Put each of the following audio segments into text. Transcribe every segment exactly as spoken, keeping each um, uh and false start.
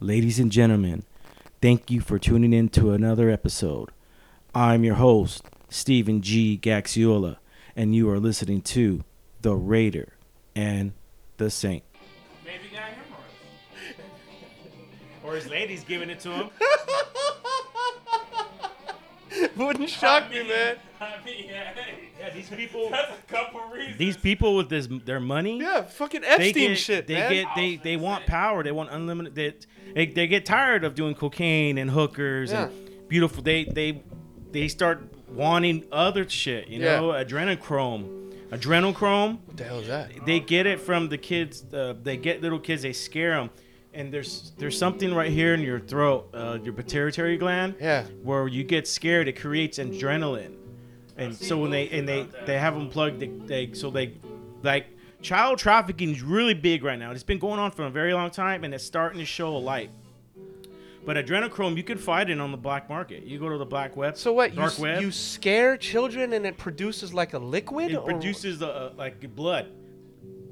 Ladies and gentlemen, thank you for tuning in to another episode. I'm your host, Steven G. Gaxiola, and you are listening to The Raider and The Saint. Maybe got hemorrhoids. Or his lady's giving it to him. Wouldn't shock I mean, me, man. I mean, yeah, yeah, these people. That's a couple reasons. These people with this, their money. Yeah, fucking Epstein they get, shit. They man. get, they, they want power. They want unlimited. They, they, they get tired of doing cocaine and hookers yeah. and beautiful. They, they, they start wanting other shit. You yeah. know, adrenochrome, adrenochrome. What the hell is that? They get it from the kids. Uh, they get little kids. They scare them. And there's there's something right here in your throat, uh, your pituitary gland, yeah, where you get scared. It creates adrenaline, and so when they and they, they have them plugged, they, they so they like child trafficking is really big right now. It's been going on for a very long time, and it's starting to show a light. But adrenochrome, you can find it on the black market. You go to the black web. So what? Dark you, web. You scare children, and it produces like a liquid. It or? produces a, like blood.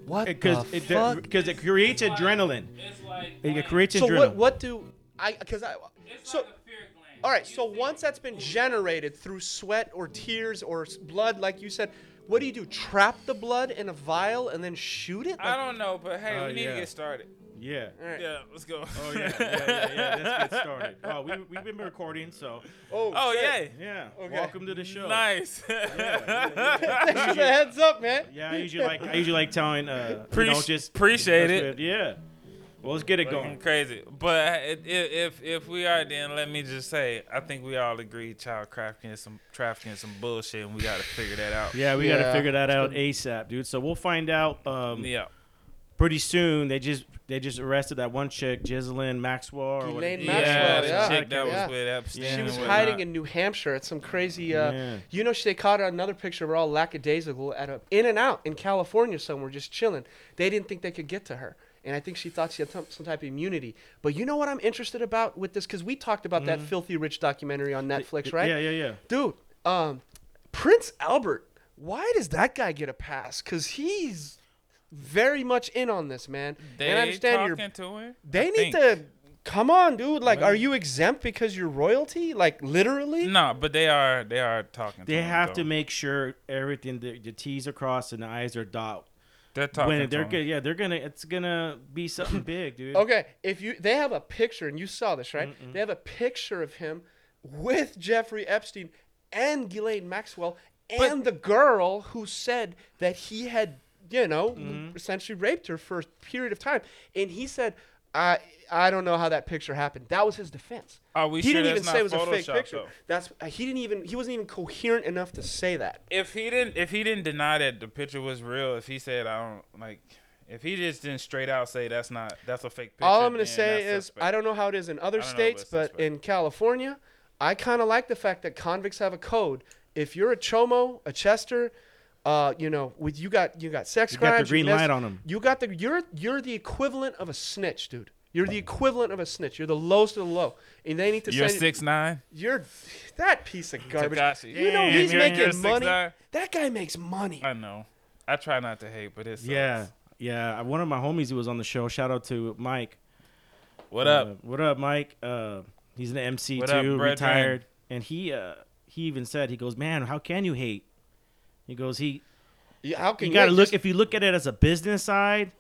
What Because it, it, it creates it's adrenaline. Like, it's like it creates so adrenaline. So what? What do I? Because I. It's so like a fear gland. All right. You so once that's been generated through sweat or tears or blood, like you said, what do you do? Trap the blood in a vial and then shoot it? Like, I don't know, but hey, uh, we need yeah. to get started. Yeah. All right. Yeah. Let's go. Oh yeah. Yeah. Yeah. yeah. Let's get started. Oh, we we've been recording, so. Oh. Oh shit. yeah. Yeah. Okay. Welcome to the show. Nice. Yeah, yeah, yeah. Thanks for the heads up, man. Yeah, I usually like I usually like telling. Uh, Pre- you know, just appreciate it. Yeah. Well, let's get it Looking going. Crazy, but if, if if we are, then let me just say, I think we all agree child trafficking is some trafficking is some bullshit, and we got to figure that out. Yeah, we yeah. got to figure that out ASAP, dude. So we'll find out. Um, yeah. Pretty soon, they just. They just arrested that one chick, Ghislaine Maxwell. Ghislaine Maxwell, yeah. The yeah. chick that yeah. was with Epstein. Yeah. She was hiding in New Hampshire at some crazy, uh, yeah. you know, they caught another picture. We're all lackadaisical at a In-N-Out in California somewhere just chilling. They didn't think they could get to her. And I think she thought she had some type of immunity. But you know what I'm interested about with this? Because we talked about mm-hmm. that Filthy Rich documentary on Netflix, right? Yeah, yeah, yeah. Dude, um, Prince Albert, why does that guy get a pass? Because he's... very much in on this, man. They and I understand you're, to him? They I need think. to come on, dude. Like, really? Are you exempt because you're royalty? Like, literally? No, but they are. They are talking. They to They have him, to make sure everything the, the T's are crossed and the I's are dotted. They're talking. When they're gonna, yeah, they're gonna. It's gonna be something big, dude. Okay, if you, they have a picture, and you saw this, right? Mm-mm. They have a picture of him with Jeffrey Epstein and Ghislaine Maxwell and but, the girl who said that he had. You know, mm-hmm. essentially raped her for a period of time. And he said, I I don't know how that picture happened. That was his defense. Are we he sure didn't even say it was Photoshop, a fake picture. Though? That's uh, he didn't even he wasn't even coherent enough to say that. If he didn't if he didn't deny that the picture was real, if he said I don't like if he just didn't straight out say that's not that's a fake picture. All I'm gonna say is suspect. I don't know how it is in other states, but suspect. in California, I kinda like the fact that convicts have a code. If you're a chomo, a chester, Uh, you know, with you got you got sex you crimes. You got the green light on them. You got the you're you're the equivalent of a snitch, dude. You're the equivalent of a snitch. You're the lowest of the low, and they need to. You're six nine. You're that piece of garbage. Takashi. You know he's you're, making you're money. Nine. That guy makes money. I know. I try not to hate, but it's yeah, yeah. One of my homies who was on the show. Shout out to Mike. What uh, up? What up, Mike? Uh, he's an M C what too, up, retired, and he uh, he even said he goes, man, how can you hate? He goes, he. Yeah, how can you gotta look just, if you look at it as a business side,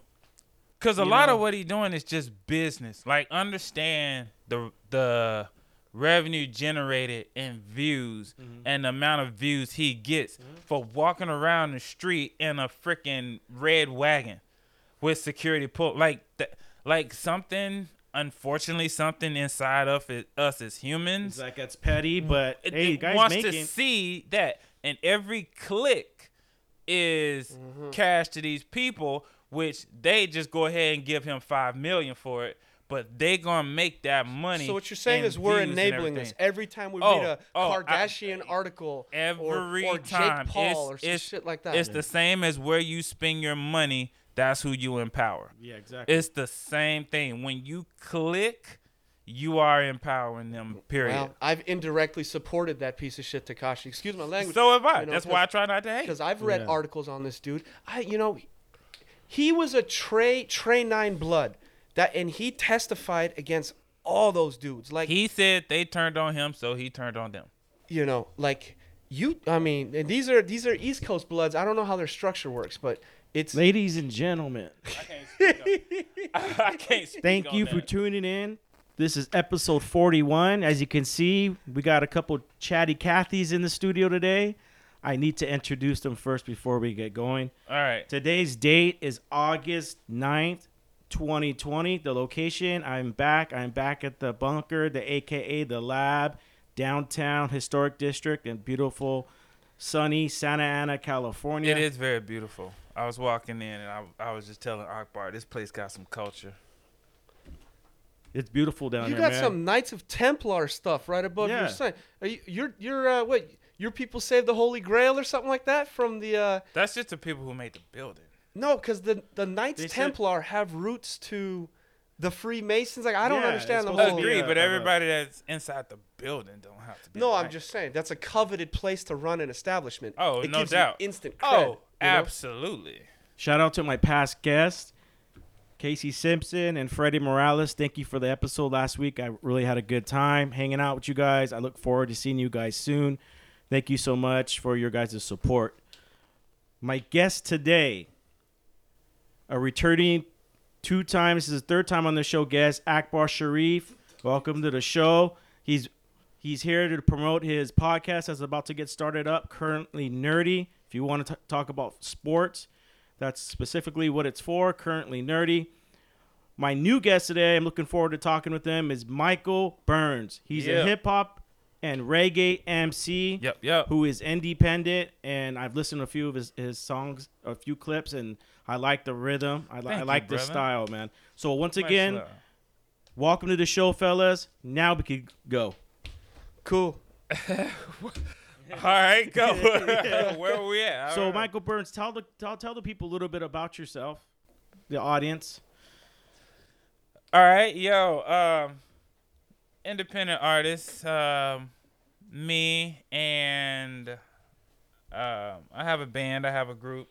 because a lot know. of what he's doing is just business. Like, understand the the revenue generated in views mm-hmm. and the amount of views he gets mm-hmm. for walking around the street in a freaking red wagon with security pull. Like th- like something. Unfortunately, something inside of it, us as humans, it's like that's petty, but it, hey, you guys wants making. to see that. And every click is mm-hmm. cash to these people, which they just go ahead and give him five million dollars for it. But they gonna make that money. So what you're saying is we're enabling this. Every time we oh, read a oh, Kardashian I, article every or, or time. Jake Paul it's, or some shit like that. It's yeah. the same as where you spend your money. That's who you empower. Yeah, exactly. It's the same thing. When you click... you are empowering them, period. Well, I've indirectly supported that piece of shit, Takashi. Excuse my language. So have I. You know, that's why I try not to hate. Because I've read yeah. articles on this dude. I, you know, he was a Trey, Trey Nine Blood. That and he testified against all those dudes. Like he said, they turned on him, so he turned on them. You know, like you. I mean, and these are these are East Coast bloods. I don't know how their structure works, but it's ladies and gentlemen. I can't speak on, I can't speak Thank on you that. For tuning in. This is episode forty-one. As you can see, we got a couple chatty Cathys in the studio today. I need to introduce them first before we get going. All right. Today's date is August ninth, twenty twenty. The location, I'm back. I'm back at the bunker, the A K A the lab, downtown historic district in beautiful, sunny Santa Ana, California. It is very beautiful. I was walking in and I, I was just telling Akbar, this place got some culture. It's beautiful down you there, man. You got some Knights of Templar stuff right above yeah. your sign. Are you, you're, you're, uh, what, your people saved the Holy Grail or something like that from the... Uh... That's just the people who made the building. No, because the, the Knights they Templar said... have roots to the Freemasons. Like, I don't yeah, understand the whole... I agree, but everybody that's inside the building don't have to be... No, I'm just saying. That's a coveted place to run an establishment. Oh, it no gives doubt. You instant cred. Oh, absolutely. You know? Shout out to my past guests. Casey Simpson and Freddie Morales, thank you for the episode last week. I really had a good time hanging out with you guys. I look forward to seeing you guys soon. Thank you so much for your guys' support. My guest today, a returning two times, this is the third time on the show guest, Akbar Sharif. Welcome to the show. He's he's here to promote his podcast that's about to get started up, Currently Nerdy. If you want to t- talk about sports, that's specifically what it's for, Currently Nerdy. My new guest today, I'm looking forward to talking with him, is Michael Burnz. He's yep. a hip-hop and reggae M C yep, yep. who is independent, and I've listened to a few of his, his songs, a few clips, and I like the rhythm. I, li- I like the style, man. So once nice again, love. Welcome to the show, fellas. Now we can go. Cool. All right, go. Where are we at? All so, right. Michael Burnz, tell the tell, tell the people a little bit about yourself, the audience. All right, yo, um, independent artist, um, me, and um, I have a band. I have a group,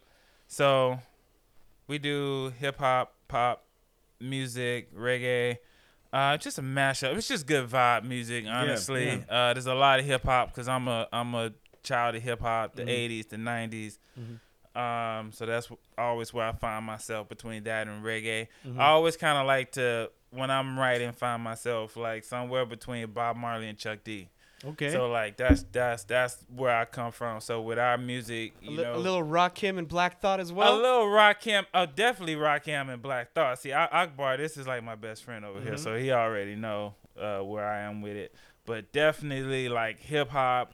so we do hip hop, pop music, reggae. Uh, just a mashup. It's just good vibe music, honestly. Yeah, yeah. Uh, there's a lot of hip hop because I'm a I'm a child of hip hop, the mm-hmm. eighties, the nineties. Mm-hmm. Um, so that's always where I find myself between that and reggae. Mm-hmm. I always kind of like to, when I'm writing, find myself like somewhere between Bob Marley and Chuck D. Okay. So like that's that's that's where I come from. So with our music, you a know, li- a little Rakim and Black Thought as well. A little Rakim, oh definitely Rakim and Black Thought. See, I, Akbar, this is like my best friend over mm-hmm. here, so he already know uh, where I am with it. But definitely like hip hop,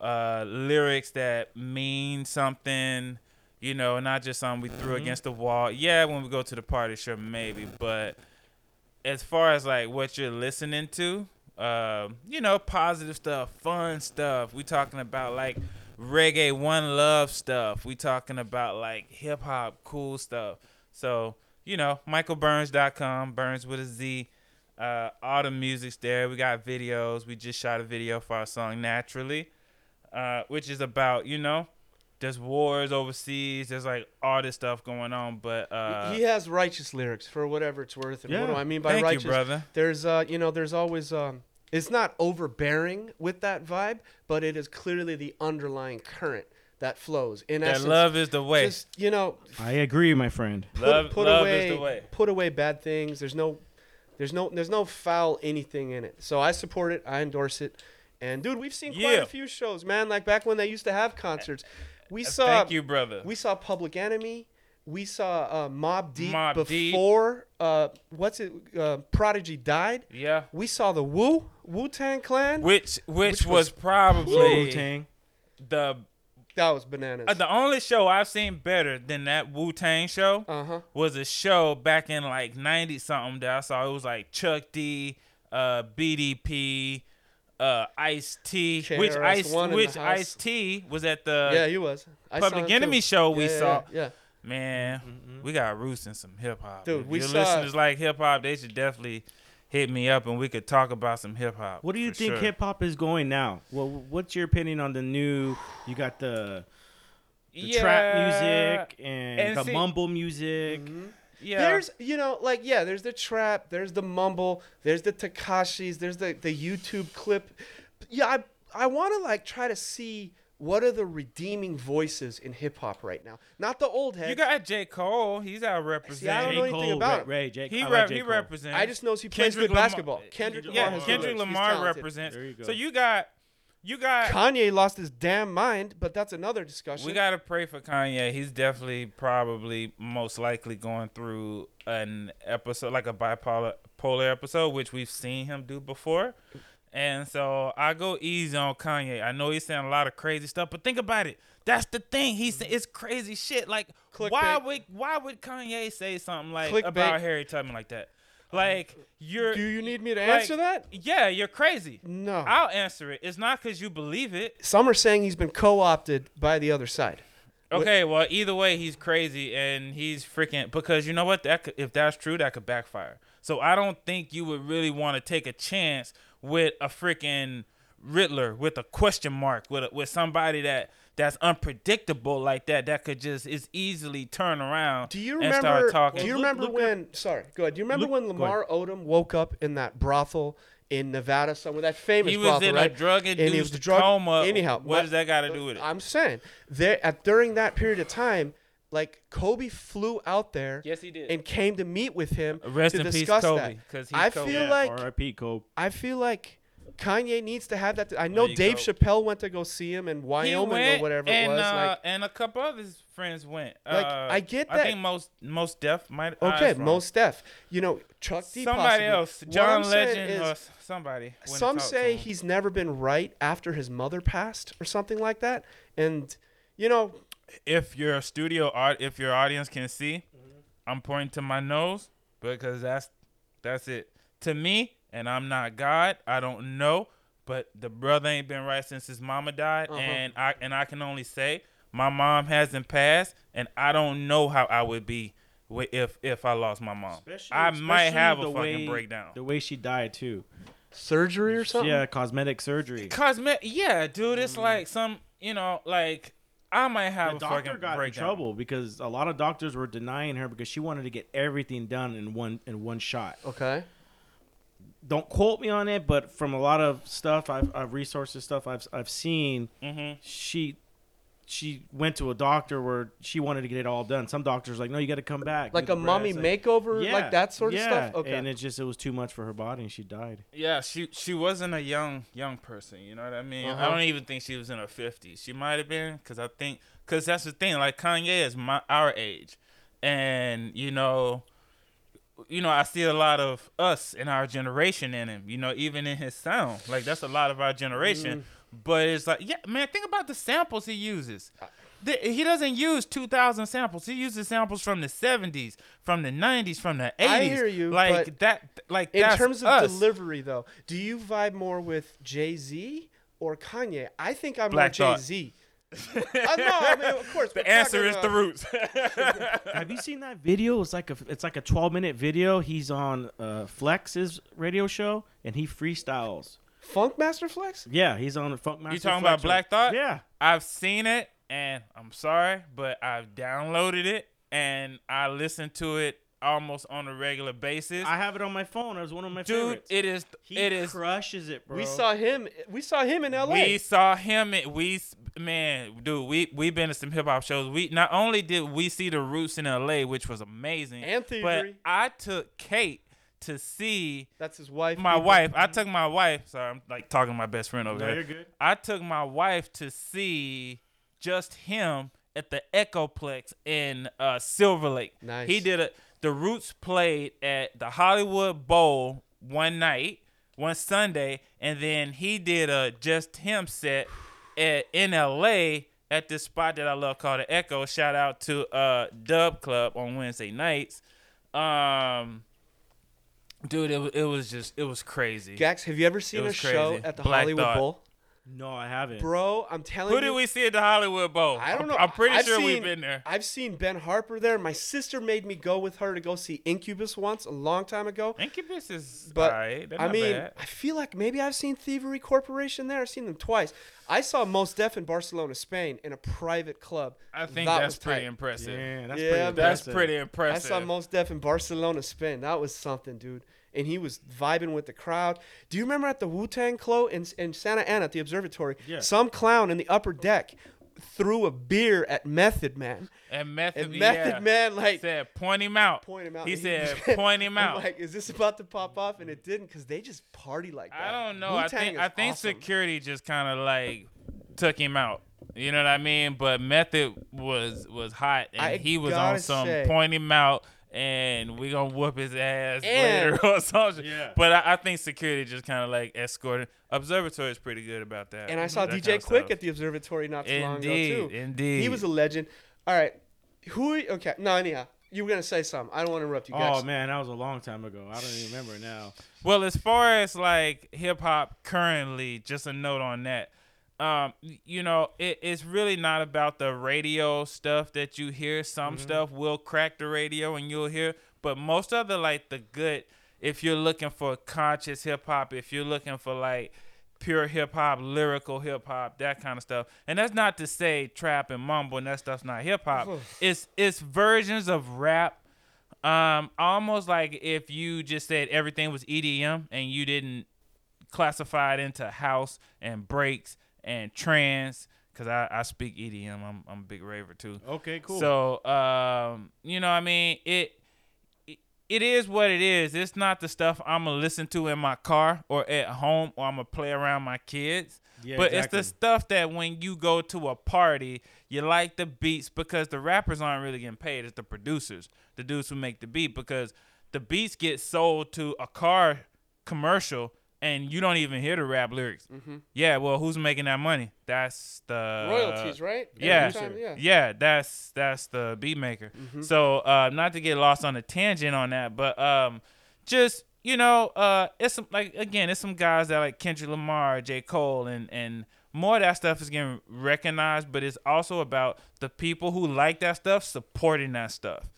uh, lyrics that mean something, you know, not just something we threw mm-hmm. against the wall. Yeah, when we go to the party, sure maybe, but as far as like what you're listening to. Uh, you know, positive stuff, fun stuff. We talking about like reggae, one love stuff. We talking about like hip hop, cool stuff. So, you know, michael burnz dot com, Burns with a Z. Uh, all the music's there. We got videos. We just shot a video for our song Naturally, uh, which is about, you know, there's wars overseas. There's like all this stuff going on, but uh, he has righteous lyrics for whatever it's worth. And yeah. what do I mean by Thank righteous? You, brother. There's, uh, you know, there's always. Um, It's not overbearing with that vibe, but it is clearly the underlying current that flows. In that essence, love is the way. Just, you know, I agree, my friend. Put, love, put love away, is the way. Put away bad things. There's no, there's no, there's no foul anything in it. So I support it. I endorse it. And dude, we've seen yeah. quite a few shows, man. Like back when they used to have concerts, we saw. Thank you, brother. We saw Public Enemy. We saw uh, Mobb Deep Mobb before uh, what's it? Uh, Prodigy died. Yeah. We saw the Wu Wu-Tang Clan, which which, which was, was probably Wu-Tang. the that was bananas. Uh, the only show I've seen better than that Wu-Tang show uh-huh. was a show back in like ninety something that I saw. It was like Chuck D, uh, B D P. Uh, Ice T, which Ice which Ice T was at the yeah he was I Public Enemy show we yeah, saw. Yeah. yeah. Man, mm-hmm. we got roots in some hip hop. Dude, if we your saw, listeners like hip hop, they should definitely hit me up and we could talk about some hip hop. What do you think sure. hip hop is going now? Well, what's your opinion on the new? You got the, the yeah. trap music and, and the see, mumble music. Mm-hmm. Yeah. There's, you know, like, yeah, there's the trap, there's the mumble, there's the Takashis, there's the, the YouTube clip. Yeah, I I want to, like, try to see what are the redeeming voices in hip-hop right now. Not the old head. You got J. Cole. He's out representing. I don't know anything Cole, about him. Ray, Ray, J. He, like rep, he represents. I just know he plays Kendrick good Lamar. basketball. Kendrick Lamar. Yeah, Lamar Kendrick Lamar represents. You so you got... You got Kanye lost his damn mind, but that's another discussion. We gotta pray for Kanye. He's definitely, probably, most likely going through an episode like a bipolar polar episode, which we've seen him do before. And so I go easy on Kanye. I know he's saying a lot of crazy stuff, but think about it. That's the thing. He said it's crazy shit. Like, Click why bait. would why would Kanye say something like Click about bait. Harriet Tubman like that? Like, you're... Do you need me to like, answer that? Yeah, you're crazy. No. I'll answer it. It's not because you believe it. Some are saying he's been co-opted by the other side. Okay, what? Well, either way, he's crazy, and he's freaking... Because you know what? That could, if that's true, that could backfire. So I don't think you would really want to take a chance with a freaking Riddler, with a question mark, with a, with somebody that... that's unpredictable like that, that could just is easily turn around. Do you remember, and start talking. Do you remember Luke, Luke, when, sorry, go ahead. Do you remember Luke, when Lamar Odom woke up in that brothel in Nevada somewhere, that famous brothel, right? He was in right? a drug-induced coma. Anyhow. What, what does that got to do with it? I'm saying, there, at, during that period of time, like, Kobe flew out there yes, he did. and came to meet with him Rest to discuss Kobe, that. I feel, yeah, like, R I P Kobe. I feel like... Kanye needs to have that. To, I know Dave go. Chappelle went to go see him in Wyoming went, or whatever and, it was. Uh, like, and a couple of his friends went. Like, uh, I get that. I think most Most Def might. Okay, Most Def. You know, Chuck D. Somebody possibly. else, John Legend is, or somebody. Some say he's never been right after his mother passed or something like that. And you know, if your studio, if your audience can see, I'm pointing to my nose because that's that's it to me. And I'm not God. I don't know. But the brother ain't been right since his mama died. Uh-huh. And I and I can only say my mom hasn't passed. And I don't know how I would be if if I lost my mom. Especially, I especially might have a fucking way, breakdown. The way she died, too. Surgery or something? Yeah, cosmetic surgery. Cosmetic. Yeah, dude. It's mm. like some, you know, like I might have the a fucking breakdown. The doctor got in trouble because a lot of doctors were denying her because she wanted to get everything done in one in one shot. Okay. Don't quote me on it, but from a lot of stuff I've, I've resources stuff I've I've seen, mm-hmm. she she went to a doctor where she wanted to get it all done. Some doctors were like, no, you got to come back, like a mummy like, makeover, yeah, like that sort yeah. of stuff. Okay, and it just it was too much for her body, and she died. Yeah, she she wasn't a young young person. You know what I mean? Uh-huh. I don't even think she was in her fifties. She might have been, because I think because that's the thing. Like Kanye is my our age, and you know. You know, I see a lot of us in our generation in him, you know, even in his sound. Like, that's a lot of our generation. Mm. But it's like, yeah, man, think about the samples he uses. The, he doesn't use two thousand samples. He uses samples from the seventies, from the nineties, from the eighties. I hear you. Like, but that, like in that's terms of us. Delivery, though, do you vibe more with Jay-Z or Kanye? I think I'm Black more Jay-Z. uh, no, I mean, of course. The answer is about. The Roots. Have you seen that video? It's like a, it's like a twelve minute video. He's on uh, Flex's radio show, and he freestyles. Funkmaster Flex? Yeah, he's on the Funkmaster. You talking Flex about Black Thought? Yeah, I've seen it, and I'm sorry, but I've downloaded it and I listen to it almost on a regular basis. I have it on my phone. It was one of my Dude, favorites. Dude, it is. He it is, crushes it, bro. We saw him. We saw him in L A. We saw him. At, we. Man, dude, we we been to some hip hop shows. We not only did we see the Roots in L A, which was amazing, and theory. But I took Kate to see. That's his wife. My people. wife. I took my wife. Sorry, I'm like talking to my best friend over no, there. You're good. I took my wife to see just him at the Echoplex in uh, Silver Lake. Nice. He did a. The Roots played at the Hollywood Bowl one night, one Sunday, and then he did a just him set. At, in L A at this spot that I love called the Echo. Shout out to uh, Dub Club on Wednesday nights. Um, dude, it, it was just, it was crazy. Gax, have you ever seen a crazy. show at the Black Hollywood Thought. Bowl? No, I haven't. Bro, I'm telling you. Who did we see at the Hollywood Bowl? I don't know. I'm pretty I've sure seen, we've been there. I've seen Ben Harper there. My sister made me go with her to go see Incubus once a long time ago. Incubus is but, all right. They're I not mean, bad. I feel like maybe I've seen Thievery Corporation there. I've seen them twice. I saw Most Def in Barcelona, Spain, in a private club. I think that that's pretty tight. impressive. Yeah, that's, yeah pretty impressive. that's pretty impressive. I saw Most Def in Barcelona, Spain. That was something, dude. And he was vibing with the crowd. Do you remember at the Wu-Tang Clan in, in Santa Ana at the Observatory? Yeah. Some clown in the upper deck threw a beer at Method Man. And Method, and Method yeah. Man like said, point him out. Point him out. He, he said, point him out. I'm like, is this about to pop off? And it didn't because they just party like that. I don't know. Wu-Tang I think, I think awesome. security just kind of like took him out. You know what I mean? But Method was, was hot. And I he was on some say, point him out. And we're going to whoop his ass and, later or something. Yeah. But I, I think security just kind of like escorted. Observatory is pretty good about that. And I saw D J kind of Quick stuff. at the Observatory not too indeed, long ago, too. Indeed. He was a legend. All right. Who? Okay. No, anyhow. You were going to say something. I don't want to interrupt you guys. Oh, man. That was a long time ago. I don't even remember now. Well, as far as like hip-hop currently, just a note on that. Um, you know, it, it's really not about the radio stuff that you hear. Some mm-hmm. stuff will crack the radio and you'll hear, but most of the, like the good, if you're looking for conscious hip hop, if you're looking for like pure hip hop, lyrical hip hop, that kind of stuff. And that's not to say trap and mumble and that stuff's not hip hop. It's, it's versions of rap. Um, almost like if you just said everything was E D M and you didn't classify it into house and breaks and trance, because I, I speak E D M. I'm I'm a big raver too. Okay, cool. So, um, you know what I mean? It, it It is what it is. It's not the stuff I'm going to listen to in my car or at home or I'm going to play around my kids. Yeah, but exactly. It's the stuff that when you go to a party, you like the beats because the rappers aren't really getting paid. It's the producers, the dudes who make the beat, because the beats get sold to a car commercial and you don't even hear the rap lyrics. Mm-hmm. Yeah, well, who's making that money? That's the royalties, right? Yeah, time, yeah, yeah. That's that's the beat maker. Mm-hmm. So, uh, not to get lost on a tangent on that, but um, just you know, uh, it's some, like again, it's some guys that like Kendrick Lamar, J. Cole, and and more of that stuff is getting recognized. But it's also about the people who like that stuff supporting that stuff,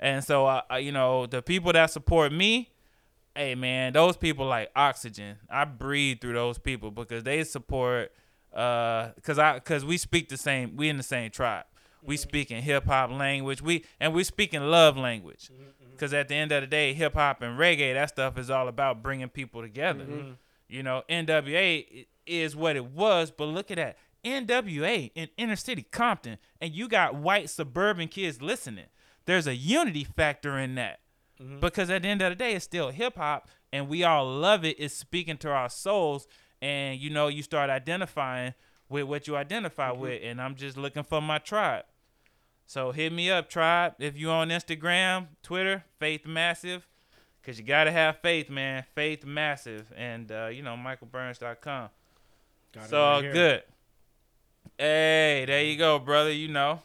and so uh, you know, the people that support me. Hey, man, those people like oxygen. I breathe through those people because they support uh, cause I, cause we speak the same. We in the same tribe. We mm-hmm. speak in hip-hop language. We and we speak in love language because mm-hmm. at the end of the day, hip-hop and reggae, that stuff is all about bringing people together. Mm-hmm. You know, N W A is what it was, but look at that. N W A in inner city Compton, and you got white suburban kids listening. There's a unity factor in that. Mm-hmm. Because at the end of the day, it's still hip hop and we all love it. It's speaking to our souls. And, you know, you start identifying with what you identify mm-hmm. with. And I'm just looking for my tribe. So hit me up, tribe. If you're on Instagram, Twitter, Faith Massive, because you got to have faith, man. Faith Massive. And, uh, you know, michael burns dot com. Got it's it all right good. Hey, there you go, brother. You know.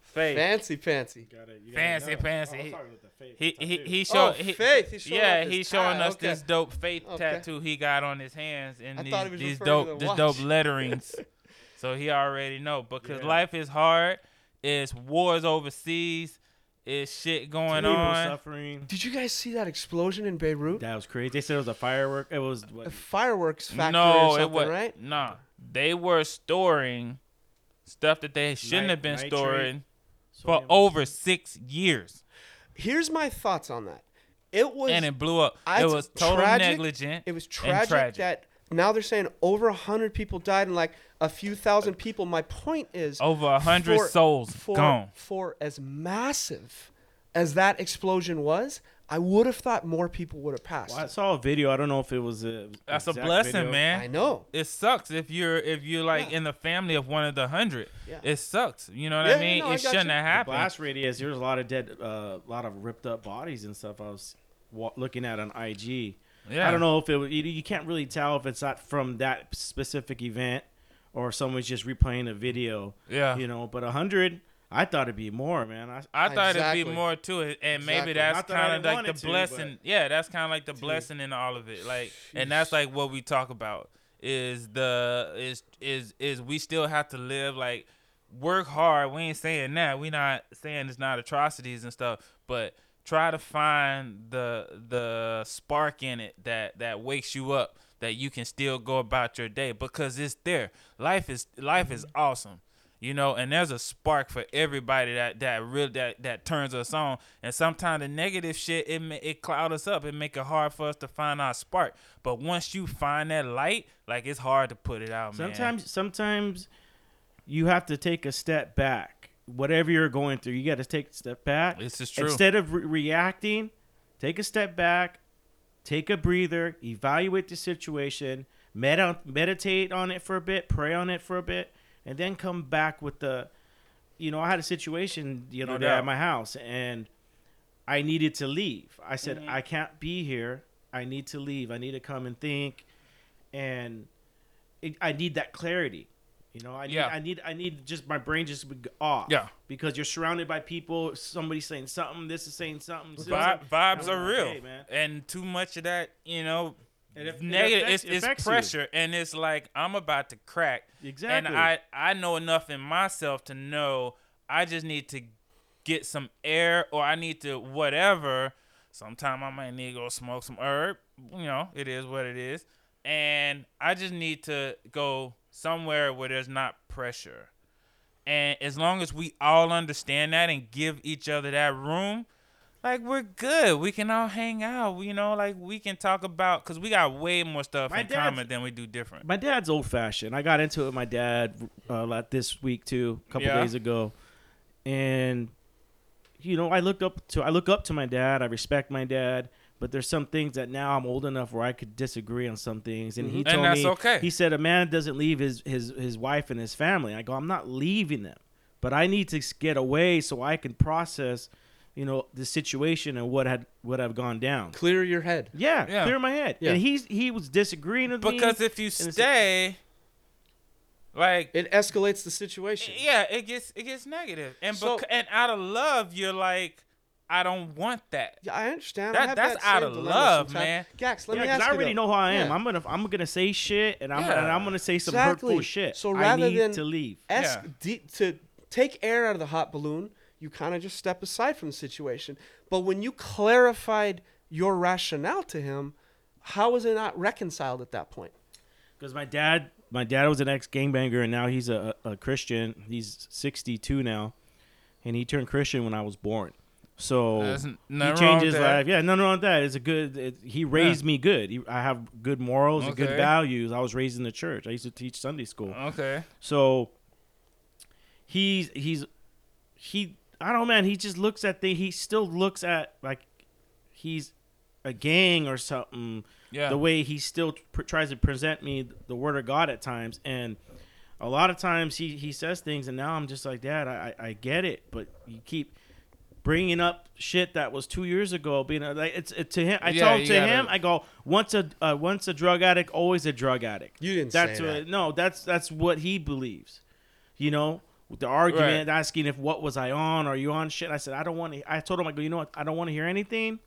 Faith. Fancy, fancy. You gotta, you gotta fancy, know. fancy. Oh, he he he showed. Oh, faith. He showed yeah, he's showing tie. us okay. this dope faith okay. tattoo he got on his hands and I these, these dope, the this dope letterings. So he already know because yeah. life is hard. It's wars overseas. It's shit going People on. Suffering. Did you guys see that explosion in Beirut? That was crazy. They said it was a firework. It was what? A fireworks factory no, or something, it was, right? No, nah, they were storing stuff that they shouldn't Night, have been nitrate. storing. For over six years. Here's my thoughts on that. It was and it blew up. It was totally negligent. It was tragic, tragic that now they're saying over a hundred people died and like a few thousand people. My point is over a hundred souls for, gone. For as massive as that explosion was, I would have thought more people would have passed. Well, I saw a video. I don't know if it was a. That's a blessing, video. man. I know it sucks if you're if you're like yeah. in the family of one of the hundred. Yeah. It sucks. You know what yeah, I mean? No, it I shouldn't you. have happened. The blast radius. There's a lot of dead, a uh, lot of ripped up bodies and stuff. I was wa- looking at on I G. Yeah. I don't know if it was. You, you can't really tell if it's not from that specific event or someone's just replaying a video. Yeah. You know, but a hundred. I thought it'd be more, man. I, I thought exactly. it'd be more too, and exactly. maybe that's kind of like the to, blessing. Yeah, that's kind of like the to. blessing in all of it, like, Sheesh. and that's like what we talk about. is the is is is we still have to live, like, work hard. We ain't saying that. We not saying it's not atrocities and stuff, but try to find the the spark in it that, that wakes you up, that you can still go about your day, because it's there. Life is life mm-hmm. is awesome. You know, and there's a spark for everybody that that real that, that turns us on. And sometimes the negative shit, it it cloud us up. It make it hard for us to find our spark. But once you find that light, like, it's hard to put it out, sometimes, man. Sometimes sometimes you have to take a step back. Whatever you're going through, you got to take a step back. This is true. Instead of re- reacting, take a step back, take a breather, evaluate the situation, med- meditate on it for a bit, pray on it for a bit. And then come back with the, you know, I had a situation the other no day doubt. at my house, and I needed to leave. I said, mm-hmm. I can't be here. I need to leave. I need to come and think. And it, I need that clarity. You know, I need, yeah. I need, I need just my brain just off. Yeah. Because you're surrounded by people. Somebody's saying something. This is saying something. This Vi- vibes are real. Hey, man. And too much of that, you know. It if, negative, it affects, it's, it's pressure, you. And it's like, I'm about to crack. Exactly. And I, I know enough in myself to know I just need to get some air, or I need to whatever. Sometime I might need to go smoke some herb. You know, it is what it is. And I just need to go somewhere where there's not pressure. And as long as we all understand that and give each other that room, like, we're good. We can all hang out, you know, like, we can talk about, because we got way more stuff my in common than we do different. My dad's old-fashioned. I got into it with my dad uh, like this week, too, a couple yeah. days ago. And, you know, I look up to I look up to my dad. I respect my dad. But there's some things that now I'm old enough where I could disagree on some things. And he mm-hmm. told and that's me, okay. He said, a man doesn't leave his, his, his wife and his family. And I go, I'm not leaving them. But I need to get away so I can process, you know, the situation and what had what have gone down. Clear your head. Yeah, yeah. Clear my head. Yeah. And he's he was disagreeing with because me. Because if you stay, like, it escalates the situation. It, yeah, it gets it gets negative. And so, beca- and out of love, you're like, I don't want that. Yeah, I understand. That, I have that's that out of love, sometime. man. Gax, let yeah, me ask you. I already though. know who I am. Yeah. I'm gonna I'm gonna say shit, and I'm yeah. and I'm gonna say some exactly. hurtful shit. So rather I need than to leave, ask, yeah. de- to take air out of the hot balloon, you kind of just step aside from the situation. But when you clarified your rationale to him, how was it not reconciled at that point? Because my dad my dad was an ex-gangbanger, and now he's a, a Christian. He's sixty-two now, and he turned Christian when I was born. So he changed his life. Yeah, nothing wrong with that. It's a good. It, he raised yeah. me good. He, I have good morals okay. and good values. I was raised in the church. I used to teach Sunday school. Okay. So he's he's he... I don't, man. He just looks at the. He still looks at, like, he's a gang or something. Yeah. The way he still pr- tries to present me the word of God at times, and a lot of times he, he says things, and now I'm just like, Dad, I, I get it, but you keep bringing up shit that was two years ago. Being like, it's it, to him. I yeah, told to gotta, him, I go, once a uh, once a drug addict, always a drug addict. You didn't that's say what, that. No, that's that's what he believes. You know. The argument, right. asking if what was I on? Are you on shit? I said, I don't want to. I told him, I go, you know what? I don't want to hear anything.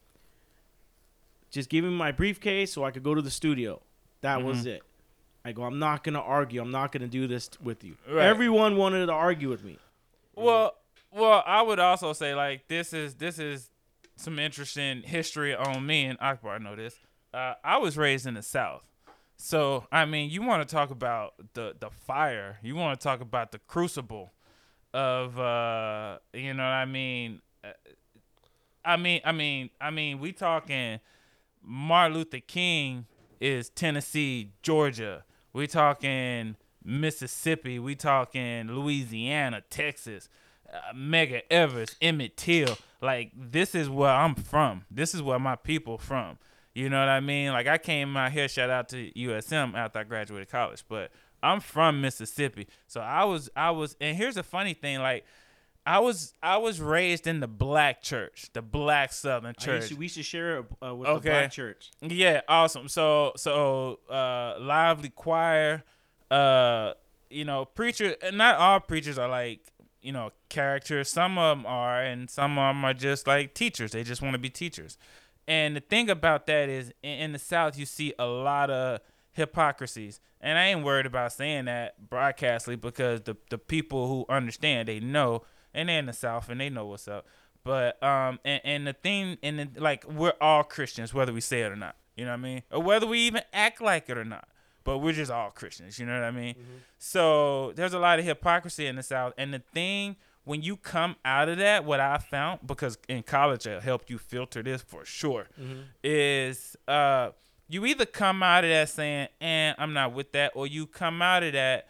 Just give me my briefcase so I could go to the studio. That mm-hmm. was it. I go, I'm not going to argue. I'm not going to do this with you. Right. Everyone wanted to argue with me. Well, well, I would also say, like, this is this is some interesting history on me, and Akbar know this. Uh, I was raised in the South. So, I mean, you want to talk about the, the fire. You want to talk about the crucible of, uh, you know what I mean? I mean, I mean, I mean, we talking Martin Luther King is Tennessee, Georgia. We talking Mississippi. We talking Louisiana, Texas, uh, Mega Evers, Emmett Till. Like, this is where I'm from. This is where my people from. You know what I mean? Like, I came out here, shout out to U S M after I graduated college, but I'm from Mississippi. So I was, I was, and here's a funny thing. Like, I was, I was raised in the black church, the black Southern church. I used to, we used to share it uh, with okay. the black church. Yeah. Awesome. So, so, uh, lively choir, uh, you know, preacher, and not all preachers are like, you know, characters. Some of them are, and some of them are just like teachers. They just want to be teachers. And the thing about that is, in the South, you see a lot of hypocrisies. And I ain't worried about saying that broadcastly because the the people who understand, they know, and they're in the South and they know what's up. But um, and, and the thing, and the, like, we're all Christians, whether we say it or not, you know what I mean? Or whether we even act like it or not. But we're just all Christians, you know what I mean? Mm-hmm. So there's a lot of hypocrisy in the South. And the thing, when you come out of that, what I found, because in college it helped you filter this for sure, mm-hmm. is uh, you either come out of that saying, eh, I'm not with that, or you come out of that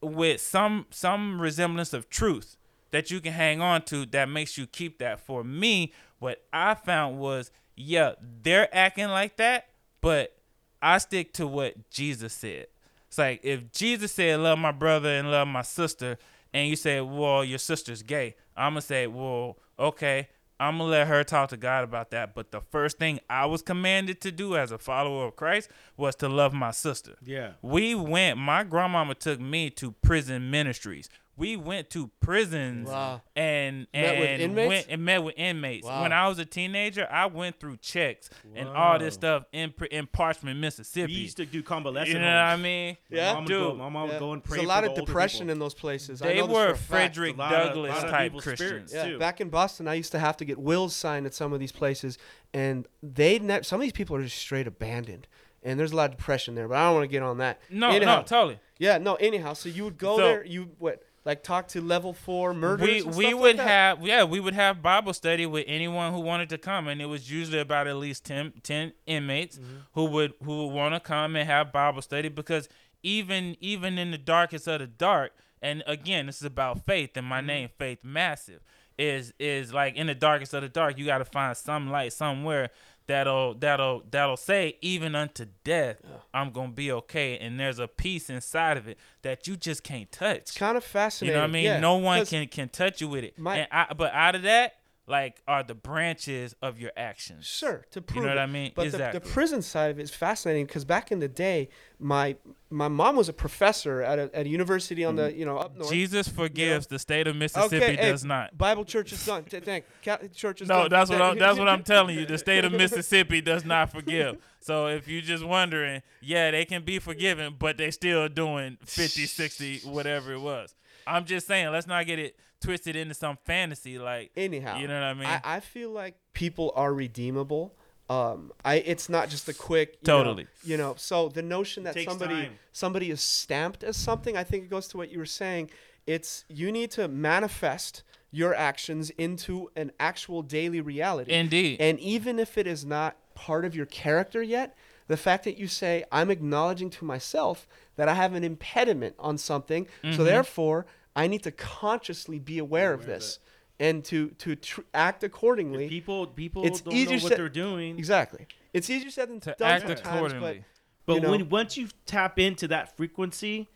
with some some resemblance of truth that you can hang on to that makes you keep that. For me, what I found was, yeah, they're acting like that, but I stick to what Jesus said. It's like, if Jesus said, love my brother and love my sister, and you say, well, your sister's gay, I'm going to say, well, okay, I'm going to let her talk to God about that. But the first thing I was commanded to do as a follower of Christ was to love my sister. Yeah. We went, my grandmama took me to prison ministries. We went to prisons wow. and and met went and met with inmates. Wow. When I was a teenager, I went through checks wow. and all this stuff in in Parchment, Mississippi. We used to do convalescent. You know homes. What I mean? Yeah, my mom Dude. Would go, my mom yeah. would go and pray. There's a lot for of depression people. In those places. They I know were Frederick Douglass of, type Christians. Yeah. Back in Boston, I used to have to get wills signed at some of these places, and they ne- some of these people are just straight abandoned. And there's a lot of depression there, but I don't want to get on that. No, anyhow, no, totally. Yeah, no. Anyhow, so you would go so, there. You what? Like talk to level four murderers we, and stuff we would like that? have yeah we would have Bible study with anyone who wanted to come, and it was usually about at least ten, ten inmates mm-hmm. who would who would want to come and have Bible study, because even even in the darkest of the dark, and again this is about faith, and my mm-hmm. name Faith Massive is is like in the darkest of the dark, you got to find some light somewhere that'll that'll that'll say, even unto death yeah. I'm gonna be okay, and there's a peace inside of it that you just can't touch. It's kind of fascinating, you know what I mean? Yeah, no one can can touch you with it. My, and I, but out of that, like, are the branches of your actions, sure, to prove you know it. What I mean? But exactly. the, the prison side of it is fascinating, because back in the day, my my mom was a professor at a, at a university on mm. the you know up north. Jesus forgives, you know? The state of Mississippi okay, does hey, not. Bible church is done. Thank Catholic church is no, done. that's what I'm, that's what I'm telling you. The state of Mississippi does not forgive. So if you're just wondering, yeah, they can be forgiven, but they still doing fifty, sixty, whatever it was. I'm just saying, let's not get it twisted into some fantasy. Like, anyhow, you know what I mean? I, I feel like people are redeemable. Um, I it's not just a quick you totally know, you know. So the notion that somebody time. somebody is stamped as something, I think it goes to what you were saying. It's you need to manifest your actions into an actual daily reality. Indeed. And even if it is not part of your character yet, the fact that you say, I'm acknowledging to myself that I have an impediment on something, mm-hmm. so therefore I need to consciously be aware, aware of this of and to to tr- act accordingly. If people people it's don't know what said, they're doing. Exactly. It's easier said than to done act accordingly. But, but you know, when once you tap into that frequency,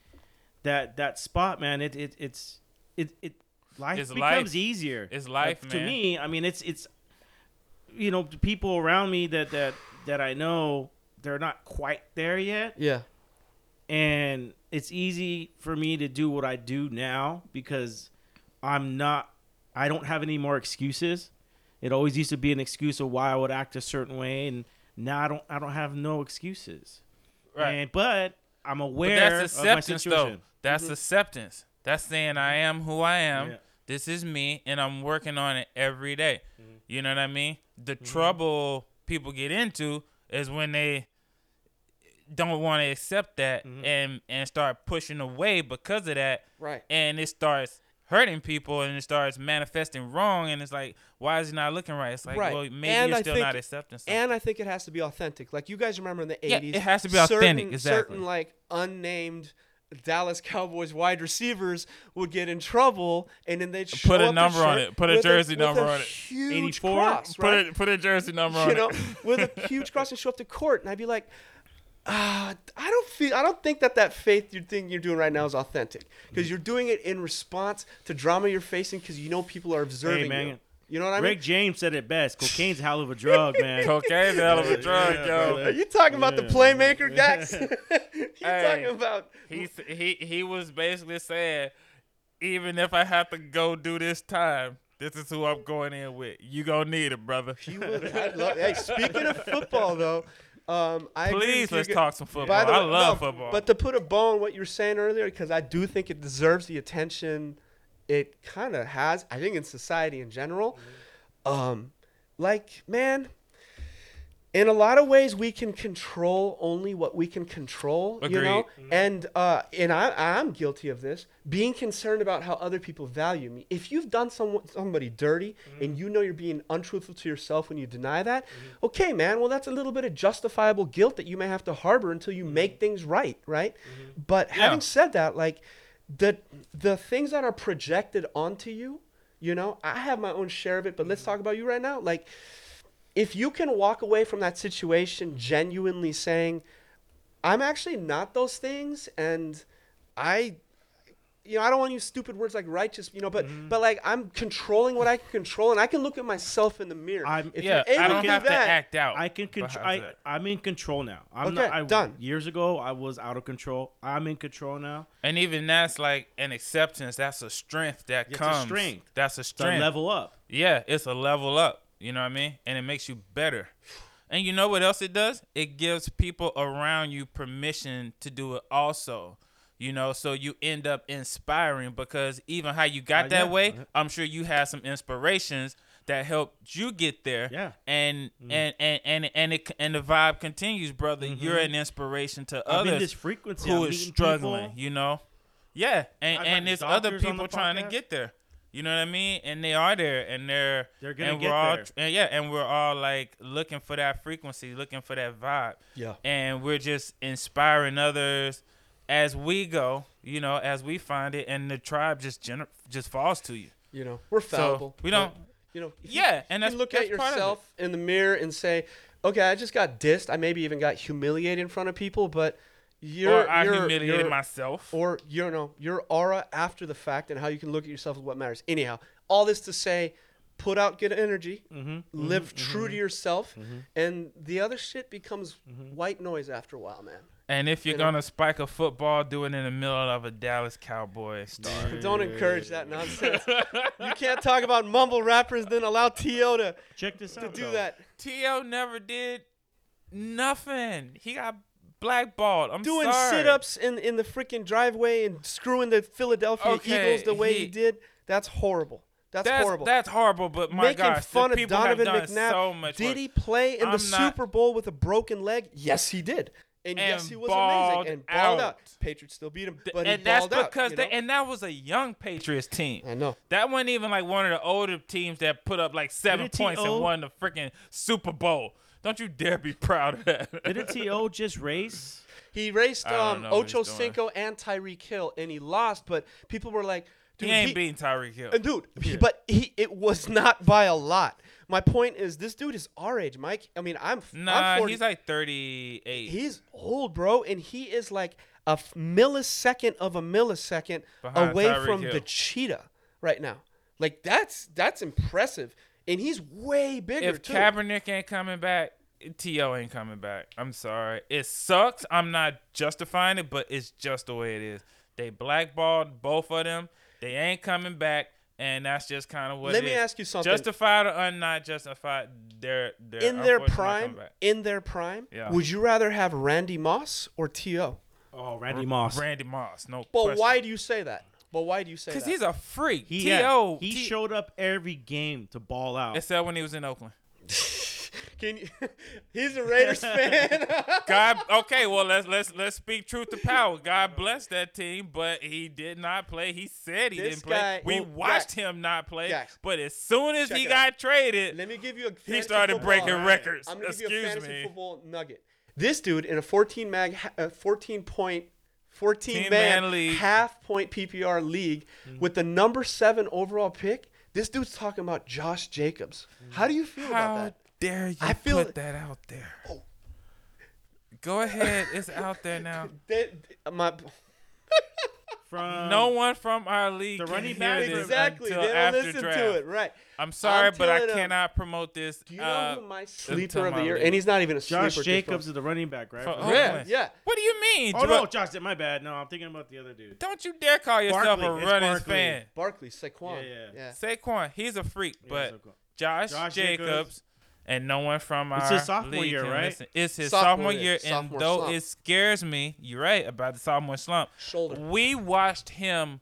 that that spot, man, it it it's it it life it's becomes life. easier. It's life, like, man. To me, I mean, it's it's you know, people around me that that that I know, they're not quite there yet. Yeah. And it's easy for me to do what I do now because I'm not, I don't have any more excuses. It always used to be an excuse of why I would act a certain way. And now I don't, I don't have no excuses. Right. And, but I'm aware but that's acceptance, of my situation. Though. That's mm-hmm. acceptance. That's saying I am who I am. Yeah. This is me. And I'm working on it every day. Mm-hmm. You know what I mean? The mm-hmm. trouble people get into is when they don't want to accept that mm-hmm. and, and start pushing away because of that. Right. And it starts hurting people and it starts manifesting wrong. And it's like, why is it not looking right? It's like, right. well, maybe and you're I still think, not accepting something. And I think it has to be authentic. Like, you guys remember in the eighties. Yeah, it has to be certain, authentic. Exactly. Certain, like, unnamed Dallas Cowboys wide receivers would get in trouble, and then they'd show put a number on it, put a jersey number on it, eighty-four, cross, right? put a put a jersey number on it, you know, with a huge cross, and show up to court, and I'd be like, uh, I don't feel, I don't think that that faith you think you're doing right now is authentic, because you're doing it in response to drama you're facing, because you know people are observing hey, man. you. You know what I mean? Rick James said it best. Cocaine's a hell of a drug, man. Cocaine's a hell of a drug, yeah, yo. Brother. Are you talking about yeah. the playmaker, Dax? you hey, talking about? He he he was basically saying, even if I have to go do this time, this is who I'm going in with. You gonna need it, brother. He would, I love, hey, speaking of football, though. Um, I Please let's get, talk some football. By the way, I love no, football. But to put a bow on what you were saying earlier, because I do think it deserves the attention it kind of has, I think, in society in general. Um, like, man, in a lot of ways, we can control only what we can control, Agreed. you know? Mm-hmm. And uh, and I, I'm guilty of this, being concerned about how other people value me. If you've done someone, somebody dirty mm-hmm. and you know you're being untruthful to yourself when you deny that, mm-hmm. okay, man, well, that's a little bit of justifiable guilt that you may have to harbor until you mm-hmm. make things right, right? Mm-hmm. But yeah. having said that, like, the the things that are projected onto you, you know, I have my own share of it, but mm-hmm. let's talk about you right now. Like, if you can walk away from that situation genuinely saying, I'm actually not those things, and I, you know, I don't want to use stupid words like righteous, you know, but mm. but like I'm controlling what I can control, and I can look at myself in the mirror. I'm, if yeah, I don't do have that, to act out. I can control. I, I'm in control now. I'm okay, not, I, done. Years ago, I was out of control. I'm in control now. And even that's like an acceptance. That's a strength that it's comes. It's a strength. That's a strength. It's a level up. Yeah, it's a level up. You know what I mean? And it makes you better. And you know what else it does? It gives people around you permission to do it also. You know, so you end up inspiring, because even how you got uh, that yeah. way, I'm sure you had some inspirations that helped you get there. Yeah. And mm-hmm. and, and, and, and, it, and the vibe continues, brother. Mm-hmm. You're an inspiration to I'm others in this frequency. who I'm is struggling, people. you know? Yeah. And, and there's other people the trying to get there. You know what I mean? And they are there, and they're they're gonna and get we're all, there. And yeah, and we're all like looking for that frequency, looking for that vibe. Yeah. And we're just inspiring others as we go, you know, as we find it, and the tribe just gener- just falls to you. You know, we're fallible. So we don't. But, you know. Yeah, you, and that's, you look that's at yourself in the mirror and say, "Okay, I just got dissed. I maybe even got humiliated in front of people, but." Your, or I your, humiliated your, myself. Or you know, your aura after the fact and how you can look at yourself is what matters. Anyhow, all this to say, put out good energy, mm-hmm, live mm-hmm, true mm-hmm. to yourself, mm-hmm. and the other shit becomes mm-hmm. white noise after a while, man. And if you're you going to spike a football, do it in the middle of a Dallas Cowboys star. Don't encourage that nonsense. You can't talk about mumble rappers, then allow T O to, Check this to out, do though. that. T O never did nothing. He got blackballed. I'm doing sorry. sit-ups in, in the freaking driveway and screwing the Philadelphia okay, Eagles the way he, he did. That's horrible. That's, that's horrible. That's horrible. But my Making gosh, fun of Donovan McNabb. So much did work. he play in I'm the not, Super Bowl with a broken leg? Yes, he did. And, and yes, he was amazing. And balled out. out. Patriots still beat him, but and he that's balled because out, they, you know? And that was a young Patriots team. I know. That wasn't even like one of the older teams that put up like seven points and won the freaking Super Bowl. Don't you dare be proud of that. Didn't T O just race? He raced um, Ocho Cinco and Tyreek Hill, and he lost. But people were like, dude, he ain't he, beating Tyreek Hill. And dude, yeah. but he it was not by a lot. My point is, this dude is our age, Mike. I mean, I'm Nah, I'm forty. He's like thirty-eight. He's old, bro, and he is like a millisecond of a millisecond Behind away Tyreek from Hill. the cheetah right now. Like, that's that's impressive. And he's way bigger, if too. If Kaepernick ain't coming back, T O ain't coming back. I'm sorry. It sucks. I'm not justifying it, but it's just the way it is. They blackballed both of them. They ain't coming back, and that's just kind of what Let it is. Let me ask you something. Justified or unnot justified, they're, they're in their prime. In their prime, yeah. Would you rather have Randy Moss or T O? Oh, Randy R- Moss. Randy Moss, no But question. why do you say that? But why do you say that? Because he's a freak. He, T O. He T- showed up every game to ball out. Except when he was in Oakland. Can you? He's a Raiders fan. God. Okay. Well, let's let's let's speak truth to power. God bless that team, but he did not play. He said he this didn't guy, play. We well, watched Gax, him not play. Gax, but as soon as he got out. traded, let me give you a. He started football. breaking right. records. I'm gonna Excuse give you a fantasy me. football nugget. This dude in a fourteen mag, fourteen point. fourteen-man, half-point P P R league mm-hmm. with the number seven overall pick. This dude's talking about Josh Jacobs. Mm-hmm. How do you feel How about that? How dare you I feel put it. that out there? Oh. Go ahead. It's out there now. they, my... from no one from our league the running back exactly. Until they don't after listen draft. to it, right? I'm sorry, I'm but I cannot him. promote this. Do you uh, know who my sleeper of the year? League. And he's not even a Josh sleeper. Josh Jacobs is the running back, right? For, oh, yeah, yeah. What do you mean? Oh do no, I, Josh, my bad. No, I'm thinking about the other dude. Don't you dare call yourself Barkley. a running Barkley. fan. Barkley, Saquon, yeah, yeah. yeah, Saquon, he's a freak, but yeah, Josh, Josh Jacobs. Jacobs And no one from it's our his sophomore league year, right? Listen. It's his sophomore, sophomore year, and sophomore though slump. It scares me, you're right about the sophomore slump. Shoulder. We watched him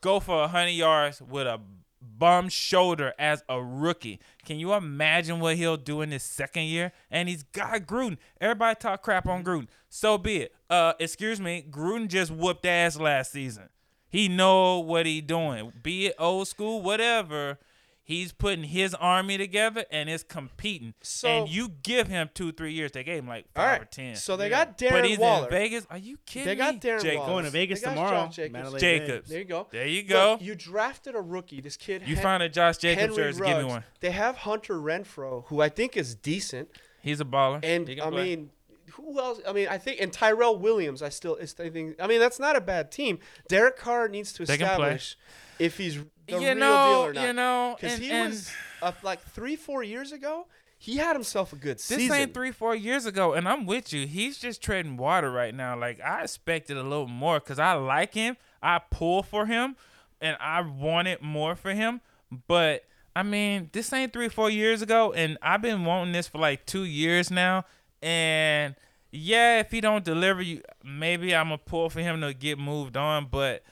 go for a hundred yards with a bum shoulder as a rookie. Can you imagine what he'll do in his second year? And he's got Gruden. Everybody talk crap on Gruden. So be it. Uh, excuse me, Gruden just whooped ass last season. He know what he doing. Be it old school, whatever. He's putting his army together and it's competing. So, and you give him two, three years. They gave him like five right. or ten. So they yeah. got Darren but he's Waller. In Vegas. Are you kidding me? They got Darren Jake. Waller. Going to Vegas tomorlow. Jacobs. Jacobs. There you go. There you go. Look, you drafted a rookie. This kid. You Hen- found a Josh Jacobs jersey. Give me one. They have Hunter Renfrow, who I think is decent. He's a baller. And I play. mean, who else? I mean, I think and Tyrell Williams. I still. Is thinking, I mean, that's not a bad team. Derek Carr needs to establish if he's. The you, know, you know, because he and was uh, like three, four years ago. He had himself a good season. This ain't three, four years ago, and I'm with you. He's just treading water right now. Like I expected a little more because I like him. I pull for him, and I wanted more for him. But I mean, this ain't three, four years ago, and I've been wanting this for like two years now. And yeah, if he don't deliver, you maybe I'm gonna pull for him to get moved on, but.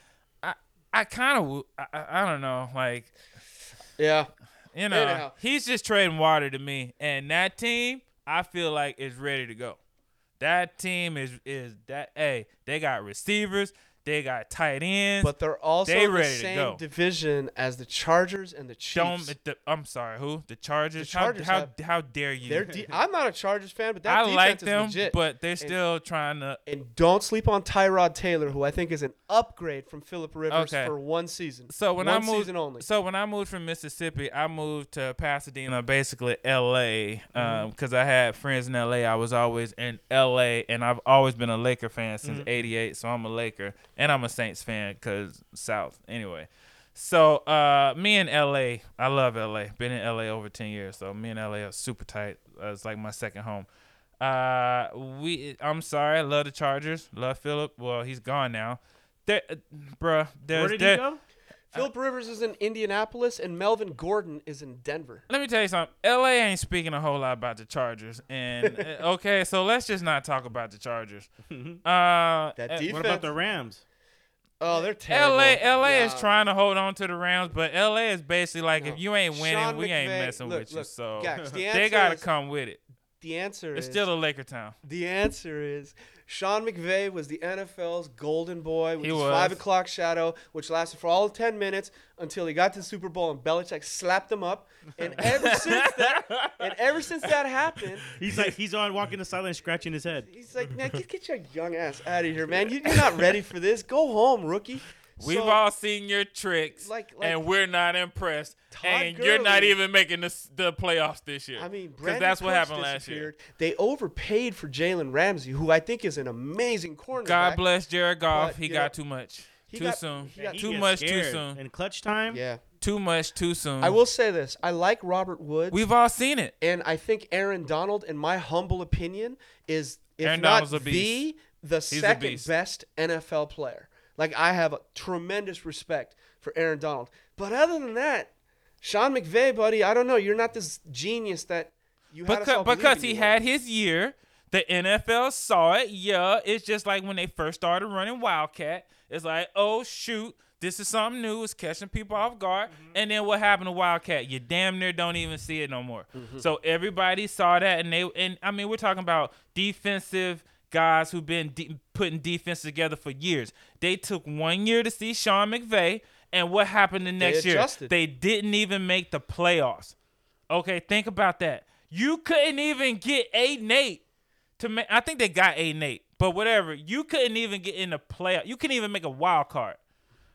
I kind of, I, I don't know, like, yeah, you know, Anyhow. he's just trading water to me, and that team, I feel like is ready to go. That team is is that. Hey, they got receivers, they got tight ends, but they're also they the same division as the Chargers and the Chiefs. Don't, the, I'm sorry, who the Chargers? The Chargers how, have, how how dare you? De- I'm not a Chargers fan, but that I defense like them, is legit. But they're still and, trying to. And don't sleep on Tyrod Taylor, who I think is an upgrade from Phillip Rivers okay. for one season. So when one I moved, season only. So when I moved from Mississippi, I moved to Pasadena, basically L A, because mm-hmm. um, I had friends in L A. I was always in L A, and I've always been a Laker fan since eighty-eight, mm-hmm. so I'm a Laker. And I'm a Saints fan because South. Anyway, so uh, me and L A, I love L A. Been in L A over ten years, so me and L A are super tight. Uh, it's like my second home. Uh, we, I'm sorry, I love the Chargers. Love Phillip. Well, he's gone now. There, uh, bruh. Where did there, he go? Phillip Rivers is in Indianapolis, and Melvin Gordon is in Denver. Let me tell you something. L A ain't speaking a whole lot about the Chargers. And, okay, so let's just not talk about the Chargers. Uh, that defense. What about the Rams? Oh, they're terrible. L A L A yeah. is trying to hold on to the Rams, but L A is basically like, no. if you ain't winning, Sean we McVay, ain't messing look, with look, you. So Gax, the they got to come with it. The answer it's is. It's still a Laker town. The answer is. Sean McVay was the N F L's golden boy with his five o'clock shadow, which lasted for all ten minutes until he got to the Super Bowl and Belichick slapped him up. And ever since that, and ever since that happened, he's like he's on walking the sideline, scratching his head. He's like, "Now get, get your young ass out of here, man! You, you're not ready for this. Go home, rookie." We've so, all seen your tricks, like, like, and we're not impressed. Todd and Gurley, you're not even making the the playoffs this year. I mean, because that's what happened last year. They overpaid for Jalen Ramsey, who I think is an amazing cornerback. God bless Jared Goff. But, he got know, too much, too got, soon, got, too much, scared. too soon. In clutch time, yeah, too much, too soon. I will say this: I like Robert Woods. We've all seen it, and I think Aaron Donald, in my humble opinion, is if Aaron not the the He's second best N F L player. Like, I have a tremendous respect for Aaron Donald. But other than that, Sean McVay, buddy, I don't know. You're not this genius that you had because, us all Because he had his year. The N F L saw it. Yeah, it's just like when they first started running Wildcat. It's like, oh, shoot, this is something new. It's catching people off guard. Mm-hmm. And then what happened to Wildcat? You damn near don't even see it no more. Mm-hmm. So everybody saw that. And, they, and I mean, we're talking about defensive guys who've been de- putting defense together for years. They took one year to see Sean McVay, and what happened the next they year? They didn't even make the playoffs. Okay, think about that. You couldn't even get eight and eight to make. I think they got eight and eight, but whatever. You couldn't even get in the playoff. You couldn't even make a wild card.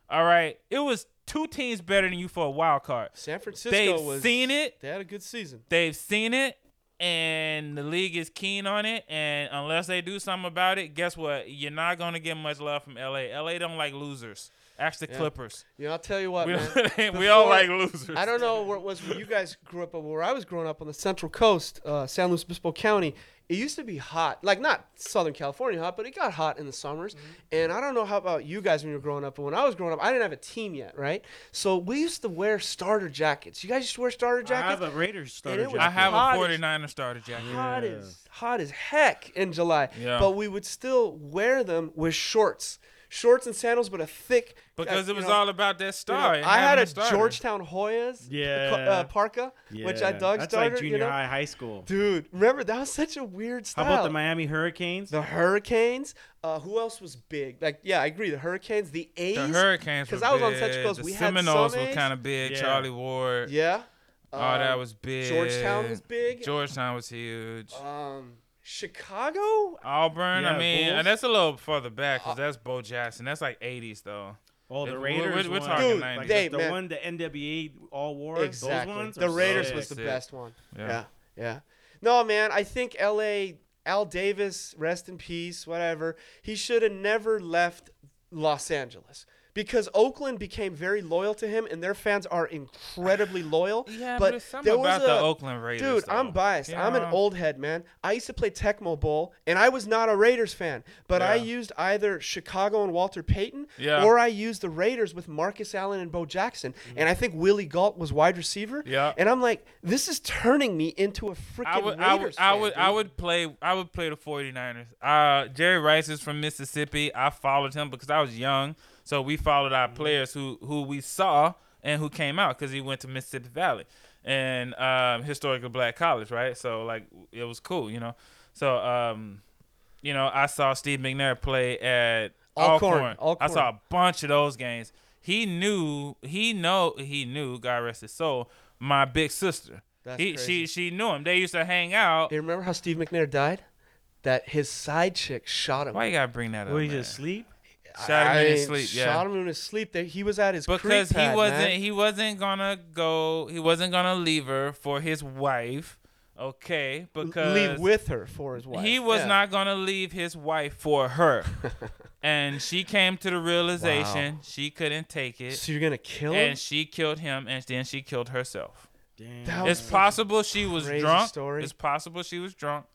All right, it was two teams better than you for a wild card. San Francisco They've was. They've seen it. They had a good season. They've seen it. And the league is keen on it, and unless they do something about it, guess what? You're not going to get much love from L A. L A don't like losers. Ask the yeah. Clippers. You know, I'll tell you what, we, man. Before, we all like losers. I don't know where it was where you guys grew up, but where I was growing up on the Central Coast, uh, San Luis Obispo County, it used to be hot. Like, not Southern California hot, but it got hot in the summers. Mm-hmm. And I don't know how about you guys when you were growing up, but when I was growing up, I didn't have a team yet, right? So we used to wear starter jackets. You guys used to wear starter jackets? I have a Raiders starter jacket. I have a forty-niner starter jacket. Hot, yeah. as, hot as heck in July. Yeah. But we would still wear them with shorts. Shorts and sandals, but a thick. Because uh, it was know, all about that star. You know, I had a starter. Georgetown Hoyas yeah. uh, parka, yeah. which I dug started. That's starter, like junior you know? high, high school. Dude, remember, that was such a weird style. How about the Miami Hurricanes? The Hurricanes. Uh, who else was big? Like, yeah, I agree. The Hurricanes, the A's. The Hurricanes were big. Because I was on Central Coast. The we Seminoles had were kind of big. Yeah. Charlie Ward. Yeah. Um, oh, that was big. Georgetown was big. Georgetown was huge. Um... Chicago? Auburn? Yeah, I mean, Bulls. And that's a little further back because that's Bo Jackson. That's like eighties, though. Oh, the Raiders We're, we're talking Dude, nineties. Like they, the man. one the N W A all wore. Exactly. Those ones the Raiders so was the best one. Yeah. yeah, yeah. No, man, I think L A, Al Davis, rest in peace, whatever, he should have never left Los Angeles. Because Oakland became very loyal to him, and their fans are incredibly loyal. Yeah, but, but it's something there was about a, the Oakland Raiders. Dude, though. I'm biased. You I'm know? an old head, man. I used to play Tecmo Bowl, and I was not a Raiders fan. But yeah. I used either Chicago and Walter Payton, yeah. or I used the Raiders with Marcus Allen and Bo Jackson. Mm-hmm. And I think Willie Gault was wide receiver. Yeah. And I'm like, this is turning me into a freaking Raiders I would, fan. I would, I would play I would play the 49ers. Uh, Jerry Rice is from Mississippi. I followed him because I was young. So we followed our players who, who we saw and who came out because he went to Mississippi Valley and um, historical black college, right? So, like, it was cool, you know. So, um, you know, I saw Steve McNair play at Alcorn. Alcorn. Alcorn. I saw a bunch of those games. He knew, he know, he knew, God rest his soul, my big sister. That's he, crazy. She, she knew him. They used to hang out. Do you remember how Steve McNair died? That his side chick shot him. Why you got to bring that up? Will he just sleep? Shot him I in his sleep. Shot yeah. him in his sleep. There, he was at his because he pad, wasn't. Man. He wasn't gonna go. He wasn't gonna leave her for his wife. Okay, because leave with her for his wife. He was yeah. not gonna leave his wife for her, and she came to the realization wow. she couldn't take it. So you're gonna kill him? And she killed him, and then she killed herself. Damn. It's possible she was drunk. Story. It's possible she was drunk,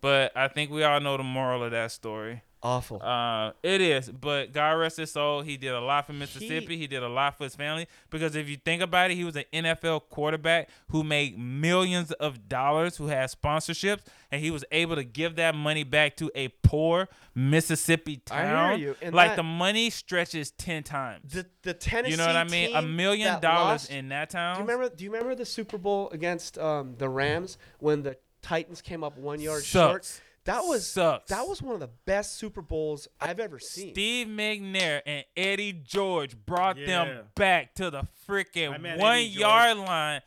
but I think we all know the moral of that story. Awful. Uh, it is, but God rest his soul. He did a lot for Mississippi. He, he did a lot for his family because if you think about it, he was an N F L quarterback who made millions of dollars, who had sponsorships, and he was able to give that money back to a poor Mississippi town. I hear you. And like that, the money stretches ten times. The the Tennessee you know what I mean? A million dollars lost, in that town. Do you remember? Do you remember the Super Bowl against um, the Rams when the Titans came up one yard Sucks. short? That was Sucks. that was one of the best Super Bowls I've ever seen. Steve McNair and Eddie George brought yeah. them back to the freaking one-yard line,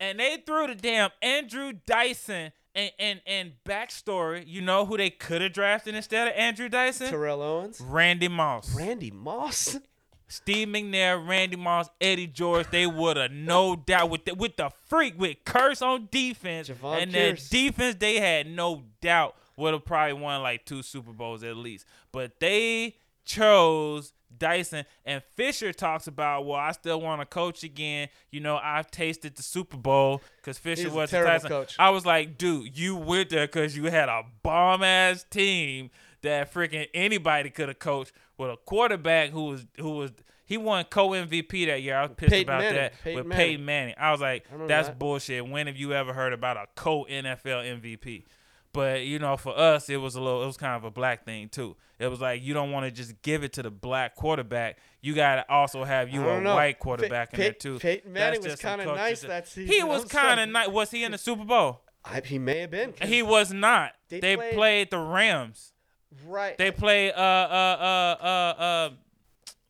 and they threw the damn Andrew Dyson and and and backstory. You know who they could have drafted instead of Andrew Dyson? Terrell Owens, Randy Moss, Randy Moss, Steve McNair, Randy Moss, Eddie George. They would have no doubt with the, with the freak with curse on defense, Javon and their defense they had no doubt would have probably won like two Super Bowls at least. But they chose Dyson, and Fisher talks about, well, I still want to coach again. You know, I've tasted the Super Bowl because Fisher was a terrible coach. I was like, dude, you went there because you had a bomb ass team that freaking anybody could have coached. With a quarterback who was who was he won co M V P that year. I was pissed Peyton about Manning. that Peyton with Manning. Peyton Manning. I was like, I that's that. bullshit. When have you ever heard about a co N F L M V P? But you know, for us, it was a little. It was kind of a black thing too. It was like you don't want to just give it to the black quarterback. You gotta also have you a know. white quarterback Pe- in Pe- there too. Peyton Manning was kind of nice that season. He was kind of nice. Was he in the Super Bowl? I, he may have been. He was not. They, they played-, played the Rams. Right. They play uh uh uh uh uh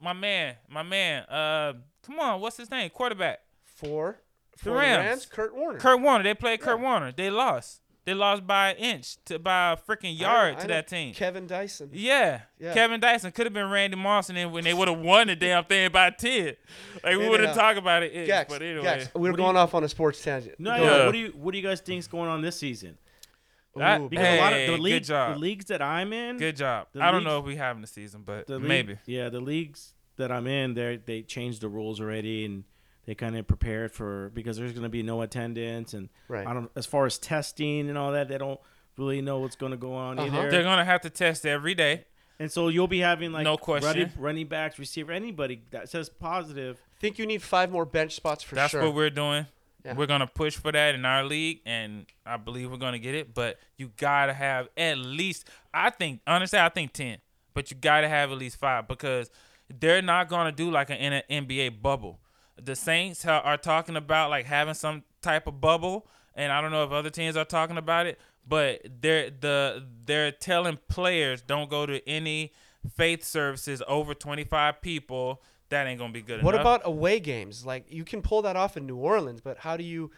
my man, my man. Uh come on, what's his name? Quarterback. For the Rams. Rams, Kurt Warner. Kurt Warner. They played Kurt yeah. Warner. They lost. They lost by an inch to by a freaking yard I, I to that team. Kevin Dyson. Yeah. yeah. Kevin Dyson could have been Randy Moss and then when they would have won the damn thing by ten. Like we wouldn't talk about it. Ish, Gax, but anyway. Gax, we're what going you, off on a sports tangent. No, no. Yeah. What do you what do you guys think's going on this season? That, because hey, a lot of the, league, the leagues that I'm in. Good job. I don't leagues, know if we have in the season, but the league, maybe. Yeah, the leagues that I'm in, they they changed the rules already, and they kind of prepared for, because there's going to be no attendance, and right. I don't, as far as testing and all that, they don't really know what's going to go on uh-huh. either. They're going to have to test every day. And so you'll be having like no running, running backs, receiver, anybody that says positive. I think you need five more bench spots for That's sure. That's what we're doing. Yeah. We're going to push for that in our league, and I believe we're going to get it. But you got to have at least, I think, honestly, I think ten. But you got to have at least five, because they're not going to do like an N B A bubble. The Saints are talking about like having some type of bubble, and I don't know if other teams are talking about it. But they're the they're telling players don't go to any faith services over twenty-five people. That ain't gonna be good enough. What about away games? Like, you can pull that off in New Orleans, but how do you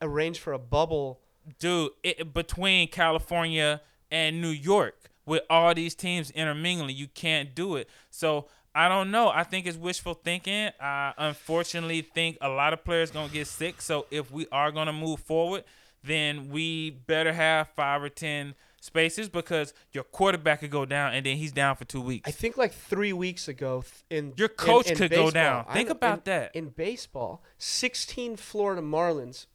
arrange for a bubble, dude? It, between California and New York, with all these teams intermingling, you can't do it. So I don't know. I think it's wishful thinking. I unfortunately think a lot of players gonna get sick. So if we are gonna move forward, then we better have five or ten spaces, because your quarterback could go down and then he's down for two weeks. I think like three weeks ago, in your coach in, in could baseball, go down. Think I'm, about in, that. In baseball, sixteen Florida Marlins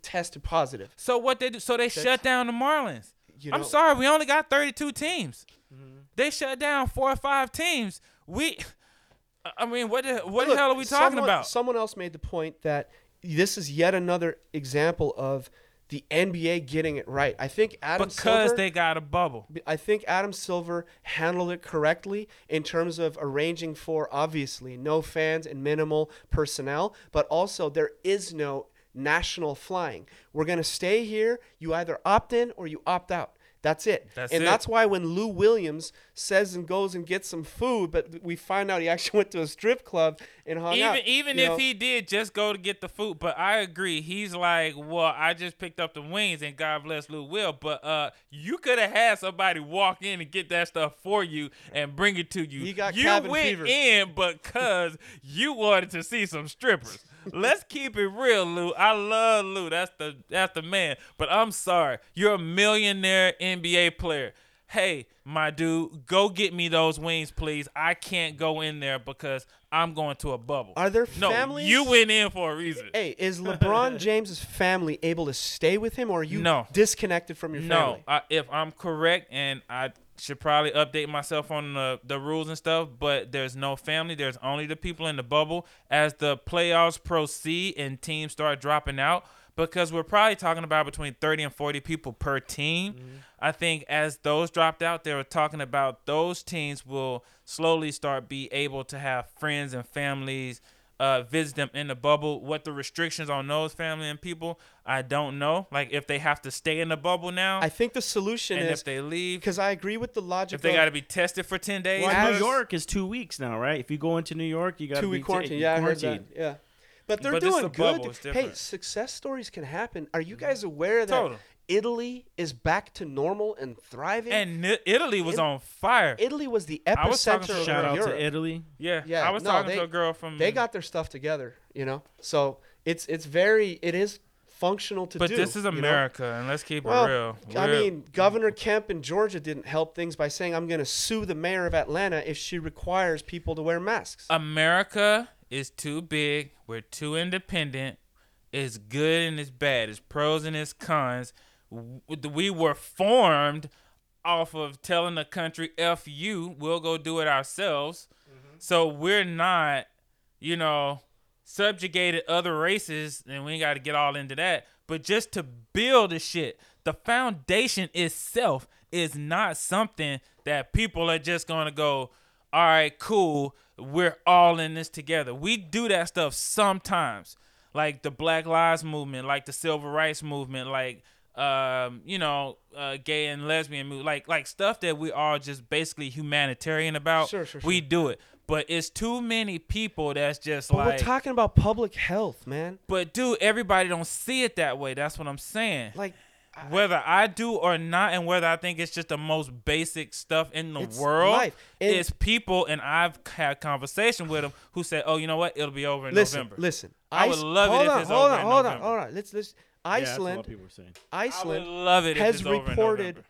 tested positive. So what they do? So they That's, shut down the Marlins. You know, I'm sorry, we only got thirty-two teams. Mm-hmm. They shut down four or five teams. We, I mean, what the, what look, the hell are we talking someone, about? Someone else made the point that this is yet another example of the N B A getting it right. I think Adam because Silver... Because they got a bubble. I think Adam Silver handled it correctly in terms of arranging for, obviously, no fans and minimal personnel, but also there is no national flying. We're going to stay here. You either opt in or you opt out. That's it. That's and it. That's why when Lou Williams says and goes and gets some food, but we find out he actually went to a strip club and hung even, out. Even if know. he did just go to get the food. But I agree. He's like, well, I just picked up the wings, and God bless Lou Will. But uh, you could have had somebody walk in and get that stuff for you and bring it to you. He got you cabin went fever. in because you wanted to see some strippers. Let's keep it real, Lou. I love Lou. That's the that's the man. But I'm sorry. You're a millionaire N B A player. Hey, my dude, go get me those wings, please. I can't go in there because I'm going to a bubble. Are there families? No, you went in for a reason. Hey, is LeBron James's family able to stay with him, or are you no. disconnected from your family? No, I, if I'm correct, and I should probably update myself on the, the rules and stuff, but there's no family. There's only the people in the bubble. As the playoffs proceed and teams start dropping out, because we're probably talking about between thirty and forty people per team. Mm-hmm. I think as those dropped out, they were talking about those teams will slowly start be able to have friends and families uh, visit them in the bubble. What the restrictions on those family and people, I don't know. Like, if they have to stay in the bubble now. I think the solution and is if they leave. Because I agree with the logic. If they got to be tested for ten days. Well, as, New York is two weeks now, right? If you go into New York, you got to be two-week quarantine. T- yeah, I heard that. Yeah. But they're but doing good. Hey, success stories can happen. Are you guys aware that Total. Italy is back to normal and thriving? And N- Italy was It- on fire. Italy was the epicenter of Europe. Shout out to Italy. Yeah, yeah. I was no, talking they, to a girl from. They got their stuff together, you know. So it's it's very it is functional to but do. But this is America, you know? And let's keep well, it real. We're, I mean, Governor Kemp in Georgia didn't help things by saying, "I'm going to sue the mayor of Atlanta if she requires people to wear masks." America is too big. We're too independent. It's good and it's bad. It's pros and it's cons. We were formed off of telling the country, F you, we'll go do it ourselves. Mm-hmm. So we're not, you know, subjugated other races, and we ain't got to get all into that. But just to build a shit, the foundation itself is not something that people are just going to go, all right, cool, we're all in this together. We do that stuff sometimes, like the Black Lives Movement, like the Civil Rights Movement, like, um, you know, uh, gay and lesbian movement, like like stuff that we are just basically humanitarian about. Sure, sure, sure. We do it. But it's too many people that's just but like... But we're talking about public health, man. But, dude, everybody don't see it that way. That's what I'm saying. Like... Whether I do or not, and whether I think it's just the most basic stuff in the it's world, is people, and I've had conversation with them who said, "Oh, you know what? It'll be over in listen, November." Listen, I would love it if it's over in November. Hold on, hold on, hold on. Let's let's. Iceland, yeah, Iceland love it has reported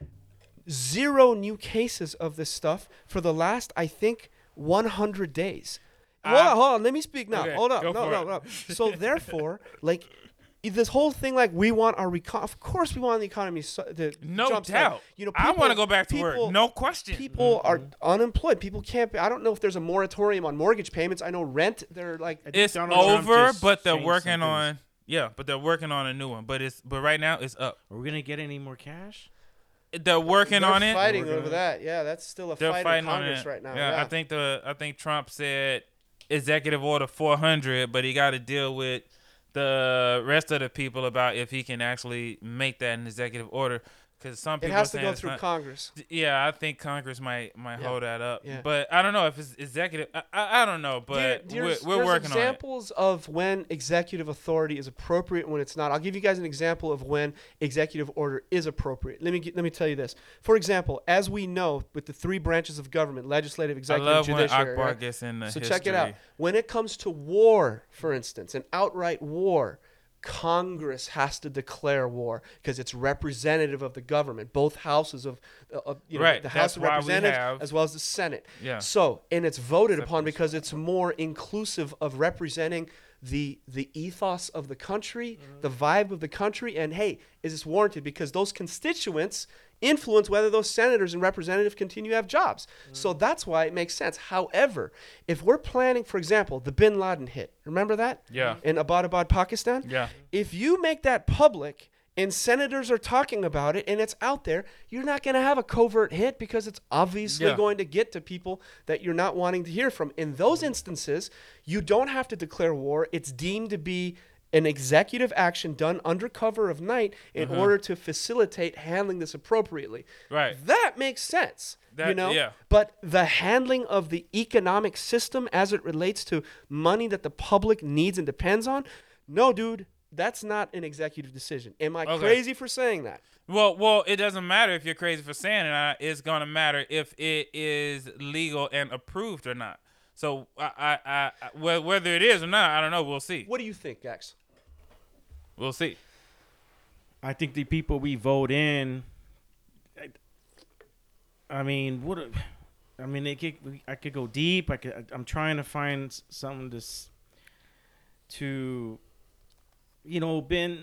zero new cases of this stuff for the last, I think, one hundred days. Hold um, on, hold on. Let me speak now. Okay, hold up. No, no, no, no. So therefore, like this whole thing, like we want our recon. Of course, we want the economy so- to no jump doubt. Start. You know, people, I want to go back to people, work. No question. People mm-hmm. are unemployed. People can't. Pay. I don't know if there's a moratorium on mortgage payments. I know rent. They're like it's over, but they're working something. on. Yeah, but they're working on a new one. But it's but right now it's up. Are we gonna get any more cash? They're working they're on it. Fighting over that. Yeah, that's still a they're fight in Congress right now. Yeah, yeah, I think the I think Trump said Executive Order four hundred, but he got to deal with the rest of the people about if he can actually make that an executive order, because some people it has to go through not, Congress. Yeah, I think Congress might might yeah. hold that up. Yeah. But I don't know if it's executive. I, I don't know, but there, we're, we're working on it. There's examples of when executive authority is appropriate, when it's not. I'll give you guys an example of when executive order is appropriate. Let me get, let me tell you this. For example, as we know, with the three branches of government, legislative, executive, I love judiciary. When Akbar right? gets in the so history. Check it out. When it comes to war, for instance, an outright war. Congress has to declare war because it's representative of the government, both houses of, of you know, right. the House That's of Representatives have... as well as the Senate. Yeah. So, and it's voted That's upon because it's more inclusive of representing the the ethos of the country, mm-hmm. the vibe of the country, and hey, is this warranted? Because those constituents influence whether those senators and representatives continue to have jobs. Mm. So that's why it makes sense. However, if we're planning, for example, the bin Laden hit, remember that? Yeah. In Abbottabad, Pakistan? Yeah. If you make that public and senators are talking about it and it's out there, you're not going to have a covert hit because it's obviously yeah. going to get to people that you're not wanting to hear from. In those instances, you don't have to declare war. It's deemed to be an executive action done under cover of night in mm-hmm. order to facilitate handling this appropriately. Right. That makes sense. That, you know? Yeah. But the handling of the economic system as it relates to money that the public needs and depends on, no, dude, that's not an executive decision. Am I okay. crazy for saying that? Well, well, it doesn't matter if you're crazy for saying it. It's going to matter if it is legal and approved or not. So I, I, I, whether it is or not, I don't know. We'll see. What do you think, Gax? We'll see. I think the people we vote in. I, I mean, what? A, I mean, it could, I could go deep. I could. I'm trying to find something to, to, you know, been.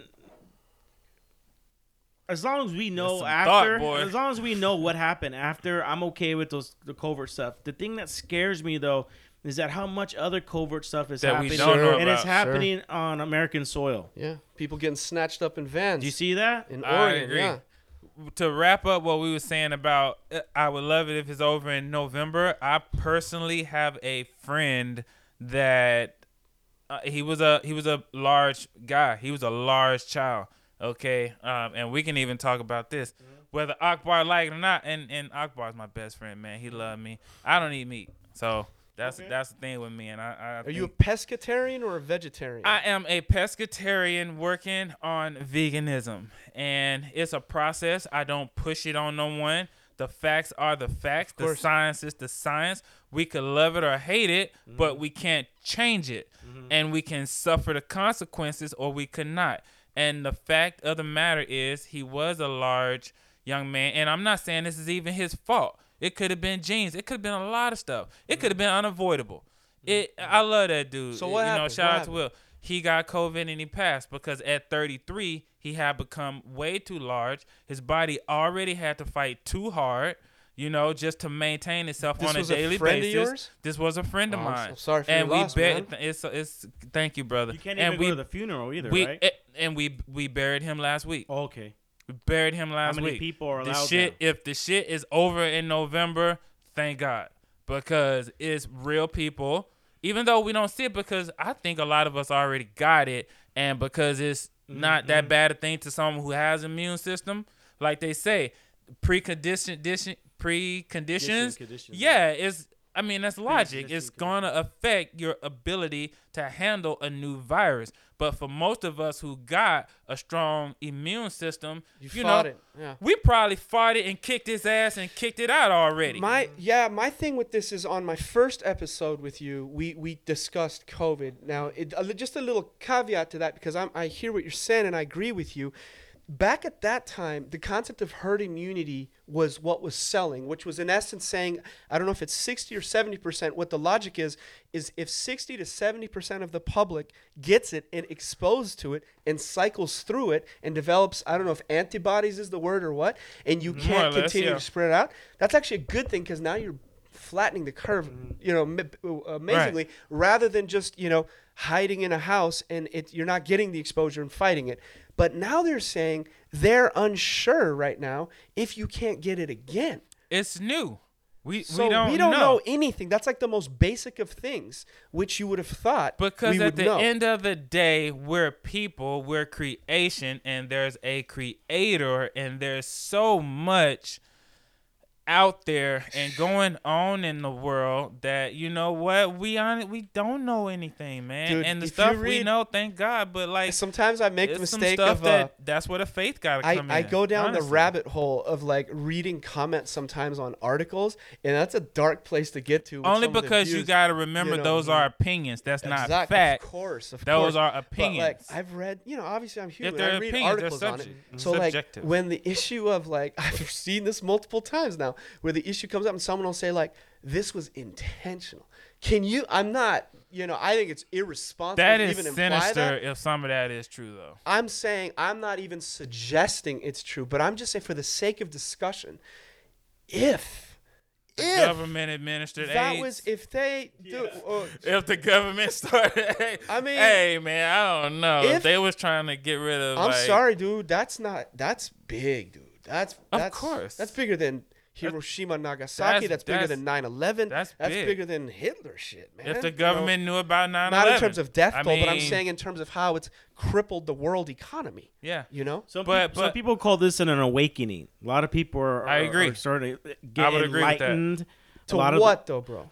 As long as we know after, thought, as long as we know what happened after, I'm okay with those the covert stuff. The thing that scares me though. Is that how much other covert stuff is that happening? We don't know about. And it's happening sure. on American soil. Yeah. People getting snatched up in vans. Do you see that? In I Oregon, agree. Yeah. To wrap up what we were saying about I would love it if it's over in November. I personally have a friend that uh, he was a he was a large guy. He was a large child. Okay. Um, and we can even talk about this. Mm-hmm. Whether Akbar liked it or not, and, and Akbar's my best friend, man. He loved me. I don't eat meat. So That's okay. that's the thing with me, and I. I Are think, you a pescatarian or a vegetarian? I am a pescatarian working on veganism, and it's a process. I don't push it on no one. The facts are the facts. The science is the science. We could love it or hate it, mm-hmm. but we can't change it, mm-hmm. and we can suffer the consequences, or we could not. And the fact of the matter is, he was a large young man, and I'm not saying this is even his fault. It could have been genes. It could have been a lot of stuff. It could have been unavoidable. It. I love that dude. So what you happened? Know, shout what out happened? To Will. He got COVID and he passed because at thirty-three, he had become way too large. His body already had to fight too hard, you know, just to maintain itself this on a daily a friend basis. Of yours? This was a friend of oh, mine. I'm so sorry for and your we loss, bar- man. It's, it's, thank you, brother. You can't even and go we, to the funeral either, we, right? It, and we we buried him last week. Oh, okay. We buried him last week. How many week. people are allowed the shit, now? If the shit is over in November, thank God. Because it's real people. Even though we don't see it because I think a lot of us already got it. And because it's mm-hmm. not that bad a thing to someone who has an immune system. Like they say, precondition, dition, preconditions. Condition, yeah, it's, I mean, that's logic. It's going to affect your ability to handle a new virus. But for most of us who got a strong immune system, you, you know, yeah. we probably fought it and kicked his ass and kicked it out already. My yeah, my thing with this is on my first episode with you, we we discussed COVID. Now, it, just a little caveat to that because I'm, I hear what you're saying and I agree with you. back at that time, the concept of herd immunity was what was selling, which was in essence saying, I don't know if it's sixty or seventy percent. What the logic is, is if sixty to seventy percent of the public gets it and exposed to it and cycles through it and develops, I don't know if antibodies is the word or what, and you can't less, continue yeah. to spread out, that's actually a good thing because now you're flattening the curve, you know, amazingly, right. rather than just, you know, hiding in a house and it, you're not getting the exposure and fighting it. But now they're saying they're unsure right now if you can't get it again. It's new. We, so we don't, we don't know. know anything. That's like the most basic of things, which you would have thought. Because at the know. end of the day, we're people, we're creation, and there's a creator, and there's so much out there and going on in the world that, you know what, we on we don't know anything, man. Dude, and the stuff read, we know, thank God. But like sometimes I make the mistake of that, uh, that's where the faith gotta come I, in. I go down honestly. the rabbit hole of like reading comments sometimes on articles, and that's a dark place to get to. Only because views, you gotta remember you know, those are opinions. That's exactly, not fact. Of course, of those course. are opinions. But like I've read, you know, obviously I'm human. I read opinions, articles on it. So subjective. Like when the issue of like I've seen this multiple times now, where the issue comes up and someone will say like, this was intentional. Can you, I'm not, you know, I think it's irresponsible that to even imply that. That is sinister if some of that is true though. I'm saying, I'm not even suggesting it's true, but I'm just saying for the sake of discussion, if If government administered that AIDS. was if they do, yeah. oh, if the government started I mean hey man I don't know if, if they was trying to get rid of I'm like, sorry dude that's not that's big dude that's of that's, course that's bigger than Hiroshima, Nagasaki, that's, that's bigger that's, than nine eleven. That's, that's big. bigger than Hitler shit, man. If the government you know, knew about nine eleven. Not in terms of death toll, I mean, but I'm saying in terms of how it's crippled the world economy. Yeah. You know? Some, but, people, but, some people call this an, an awakening. A lot of people are, are, I agree. are starting to get enlightened. To what, though, bro?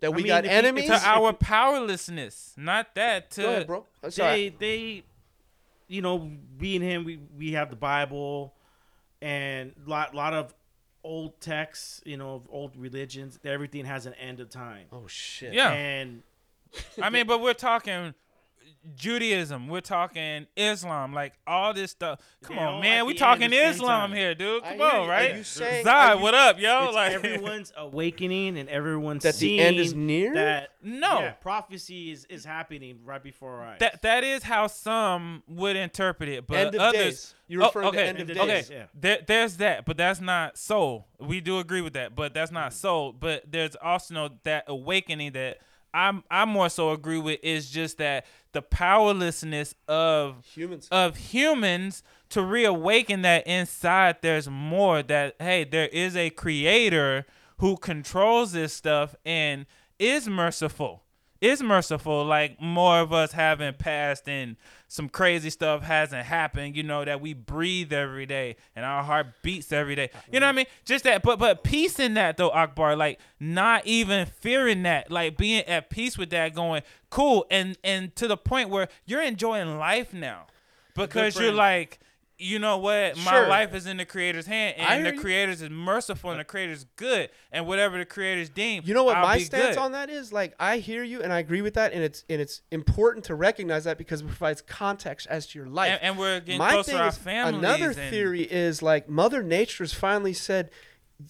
That we I mean, got enemies? To our powerlessness. Not that. To Go ahead, bro. I'm sorry. They, they, you know, being him, we, we have the Bible and a lot, lot of old texts, you know, of old religions. Everything has an end of time. Oh shit! Yeah, and I mean, but we're talking Judaism. We're talking Islam. Like all this stuff. Come on, man. We talking Islam here, dude. Come on, right? Zion, what up, yo? Like everyone's awakening and everyone's that the end is near. That no yeah, prophecy is, is happening right before our eyes. That that is how some would interpret it, but others. You're referring oh, okay. to end of days. Okay, yeah. there, there's that, but that's not soul. We do agree with that, but that's not soul. But there's also that awakening that I'm I more so agree with is just that the powerlessness of humans of humans to reawaken that inside there's more, that hey, there is a creator who controls this stuff and is merciful. Is merciful, like more of us haven't passed and some crazy stuff hasn't happened, you know, that we breathe every day and our heart beats every day. You know what I mean? Just that, but but peace in that though, Akbar, like not even fearing that, like being at peace with that, going, cool, and and to the point where you're enjoying life now because you're like, you know what? My sure. life is in the creator's hand, and I the creator's you. is merciful, and the creator's good, and whatever the creator's deemed. You know what I'll my stance good. on that is? Like, I hear you, and I agree with that, and it's and it's important to recognize that because it provides context as to your life. And, and we're getting my closer to our families. Another and, theory is like Mother Nature's finally said,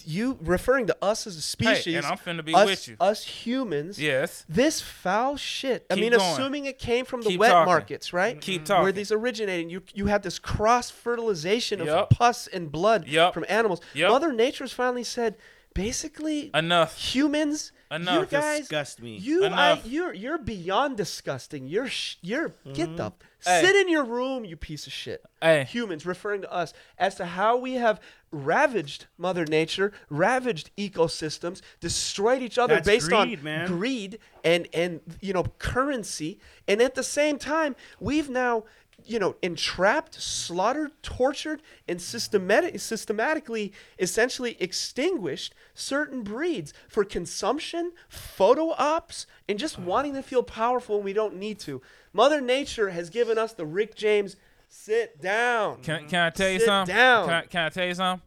you referring to us as a species, hey, and I'm finna be us, with you. us humans. Yes, this foul shit. Keep I mean, going. assuming it came from the Keep wet talking. markets, right? Keep talking. Where these originated, you you have this cross fertilization yep. of pus and blood yep. from animals. Yep. Mother Nature's finally said, basically, enough humans. Enough. You guys disgust me. You, I, you're you're beyond disgusting. You're you're mm-hmm. get up. Hey. Sit in your room, you piece of shit. Hey. Humans, referring to us as to how we have ravaged Mother Nature, ravaged ecosystems, destroyed each other That's based greed, on man. greed and and you know currency, and at the same time we've now you know entrapped, slaughtered, tortured, and systematic systematically essentially extinguished certain breeds for consumption, photo ops, and just oh. wanting to feel powerful when we don't need to. Mother Nature has given us the Rick James. Sit down. Can, can I tell you Sit something? Sit down. Can I, can I tell you something?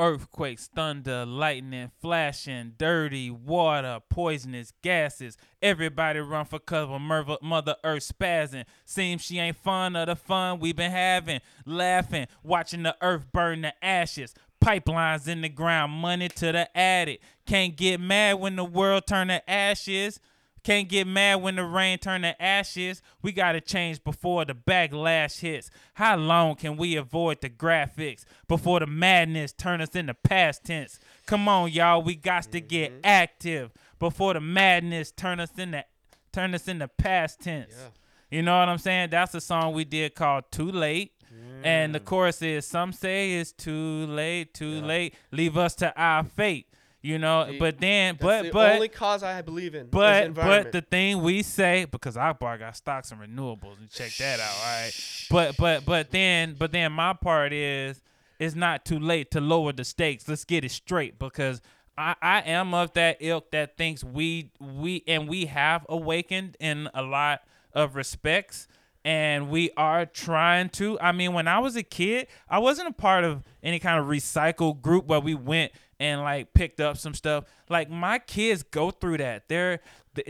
earthquakes, thunder, lightning, flashing, dirty water, poisonous gases. Everybody run for cover, Mother Earth spazzing. Seems she ain't fond of the fun we been having. Laughing, watching the earth burn to ashes. Pipelines in the ground, money to the attic. Can't get mad when the world turn to ashes. Can't get mad when the rain turn to ashes. We gotta change before the backlash hits. How long can we avoid the graphics before the madness turn us into past tense? Come on, y'all, we got to get active before the madness turn us into turn us into past tense. Yeah. You know what I'm saying? That's a song we did called "Too Late." Mm. And the chorus is, some say it's too late, too yeah. late, leave us to our fate. You know, See, but then, but, the but. the only cause I believe in but, is environment. But the thing we say, because our bar got stocks and renewables, and check that out, all right? But, but, but then, but then my part is, it's not too late to lower the stakes. Let's get it straight, because I, I am of that ilk that thinks we, we, and we have awakened in a lot of respects. And we are trying to. I mean, when I was a kid, I wasn't a part of any kind of recycle group where we went and like picked up some stuff. Like my kids go through that. They're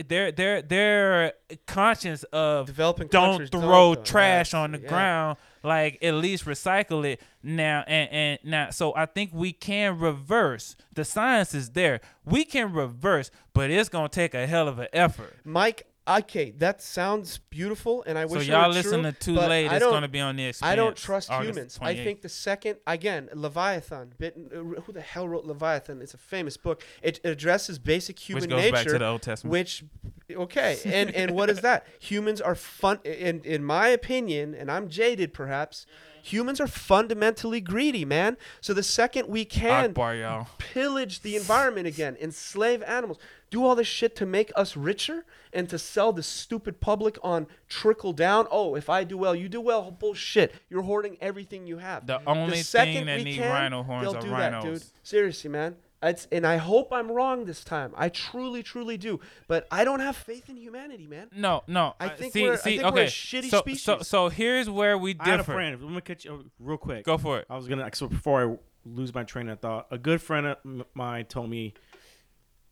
they're they're they're conscious of developing. Don't throw don't trash on the yeah. ground. Like at least recycle it now. And and now, so I think we can reverse. The science is there. We can reverse, but it's gonna take a hell of an effort, Mike. Okay, that sounds beautiful, and I wish it was true. So y'all listen to Too Late. It's going to be on the Experience. I don't trust humans. I think the second, again, Leviathan. Who the hell wrote Leviathan? It's a famous book. It addresses basic human nature. Which goes back to the Old Testament. Which, okay, and, and what is that? Humans are, fun. In, in my opinion, and I'm jaded perhaps, humans are fundamentally greedy, man. So the second we can Akbar, pillage the environment again, enslave animals, do all this shit to make us richer and to sell the stupid public on trickle down. Oh, if I do well, you do well. Bullshit. You're hoarding everything you have. The only the thing that needs rhino horns are rhinos. That, dude. Seriously, man. It's, and I hope I'm wrong this time. I truly, truly do. But I don't have faith in humanity, man. No, no. I think, see, we're, see, I think okay. we're a shitty so, species. So, so here's where we differ. I had a friend. Let me catch you real quick. Go for it. I was going to, so before I lose my train of thought, a good friend of mine told me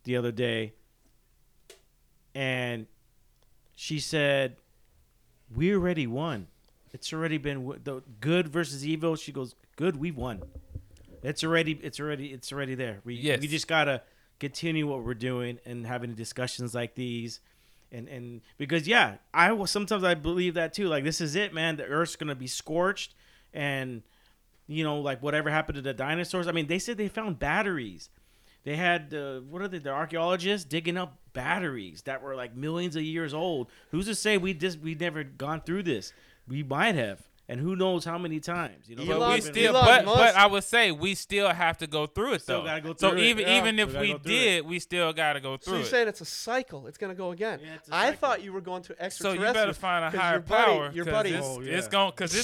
the other day, and she said, we already won. It's already been the good versus evil. She goes, good, we won. It's already, it's already, it's already there. We yes. we just gotta continue what we're doing and having discussions like these, and, and because yeah, I will, sometimes I believe that too. Like this is it, man. The Earth's gonna be scorched, and you know, like whatever happened to the dinosaurs. I mean, they said they found batteries. They had uh, what are they? The archaeologists digging up batteries that were like millions of years old. Who's to say we just we never gone through this? We might have. And who knows how many times, you know? Elon, but, we still, but, but I would say we still have to go through it, though. Go through so it. even yeah. even if we, we did, it. we still got to go through it. So you're it. saying it's a cycle. It's going to go again. Yeah, I thought you were going to extraterrestrials. So you better find a higher your power. Your buddy. Because oh, yeah. it's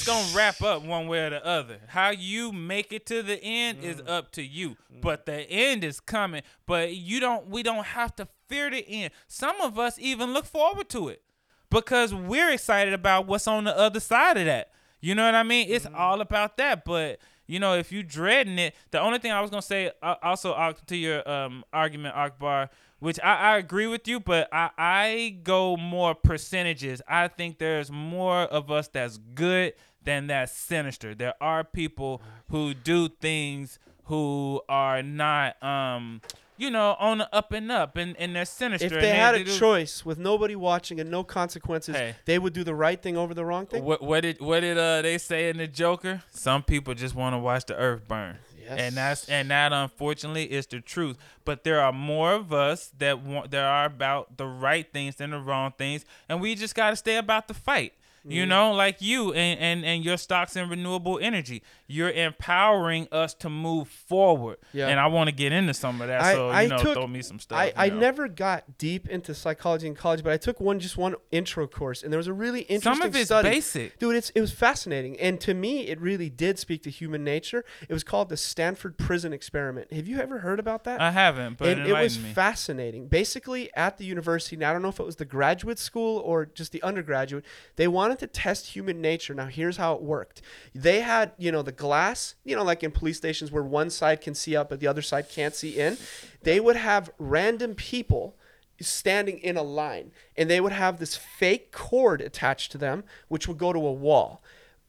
going to wrap up one way or the other. How you make it to the end mm. is up to you. Mm. But the end is coming. But you don't. we don't have to fear the end. Some of us even look forward to it because we're excited about what's on the other side of that. You know what I mean? It's mm-hmm. all about that. But, you know, if you dreading it, the only thing I was going to say uh, also uh, to your um, argument, Akbar, which I, I agree with you, but I, I go more percentages. I think there's more of us that's good than that's sinister. There are people who do things who are not, um, you know, on the up and up, and, and they're sinister. If they, and they had a do, choice with nobody watching and no consequences, hey, they would do the right thing over the wrong thing. What, what did what did uh, they say in the Joker? Some people just want to watch the earth burn. Yes. And that's and that unfortunately is the truth. But there are more of us that want, that are about the right things than the wrong things, and we just got to stay about the fight. You know, like you and, and, and your stocks in renewable energy. You're empowering us to move forward. Yeah. And I want to get into some of that. I, so, you I know, took, throw me some stuff. I, I never got deep into psychology in college, but I took one just one intro course. And there was a really interesting study. Some of it's study. basic. Dude, it's, it was fascinating. And to me, it really did speak to human nature. It was called the Stanford Prison Experiment. Have you ever heard about that? I haven't, but and it, it was me. fascinating. Basically, at the university, and I don't know if it was the graduate school or just the undergraduate, they wanted wanted to test human nature. Now, here's how it worked. They had, you know, the glass, you know, like in police stations where one side can see out but the other side can't see in. They would have random people standing in a line, and they would have this fake cord attached to them, which would go to a wall.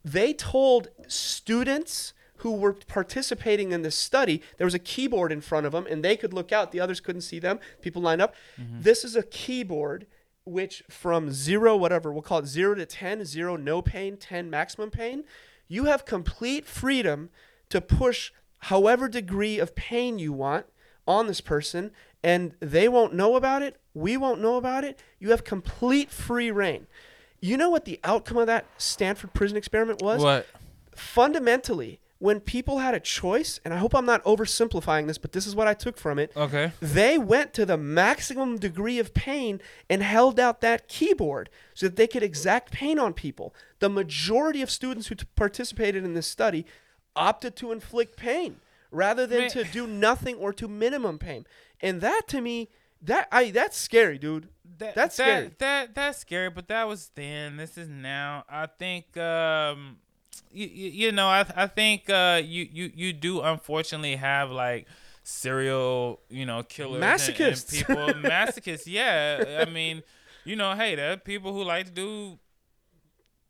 They told students who were participating in this study, there was a keyboard in front of them, and they could look out. The others couldn't see them. People lined up. Mm-hmm. This is a keyboard which from zero, whatever, we'll call it zero to ten, zero no pain, ten maximum pain. You have complete freedom to push however degree of pain you want on this person, and they won't know about it. We won't know about it. You have complete free reign. You know what the outcome of that Stanford Prison Experiment was? What? Fundamentally, when people had a choice, and I hope I'm not oversimplifying this, but this is what I took from it. Okay. They went to the maximum degree of pain and held out that keyboard so that they could exact pain on people. The majority of students who t- participated in this study opted to inflict pain rather than Man. to do nothing or to minimum pain. And that, to me, that I that's scary, dude. That, that's that, scary. That, that, that's scary, but that was then. This is now. I think... Um You, you, you know, I I think uh, you, you, you do unfortunately have like serial, you know, killers. Masochists. And, and people, masochists, yeah. I mean, you know, hey, there are people who like to do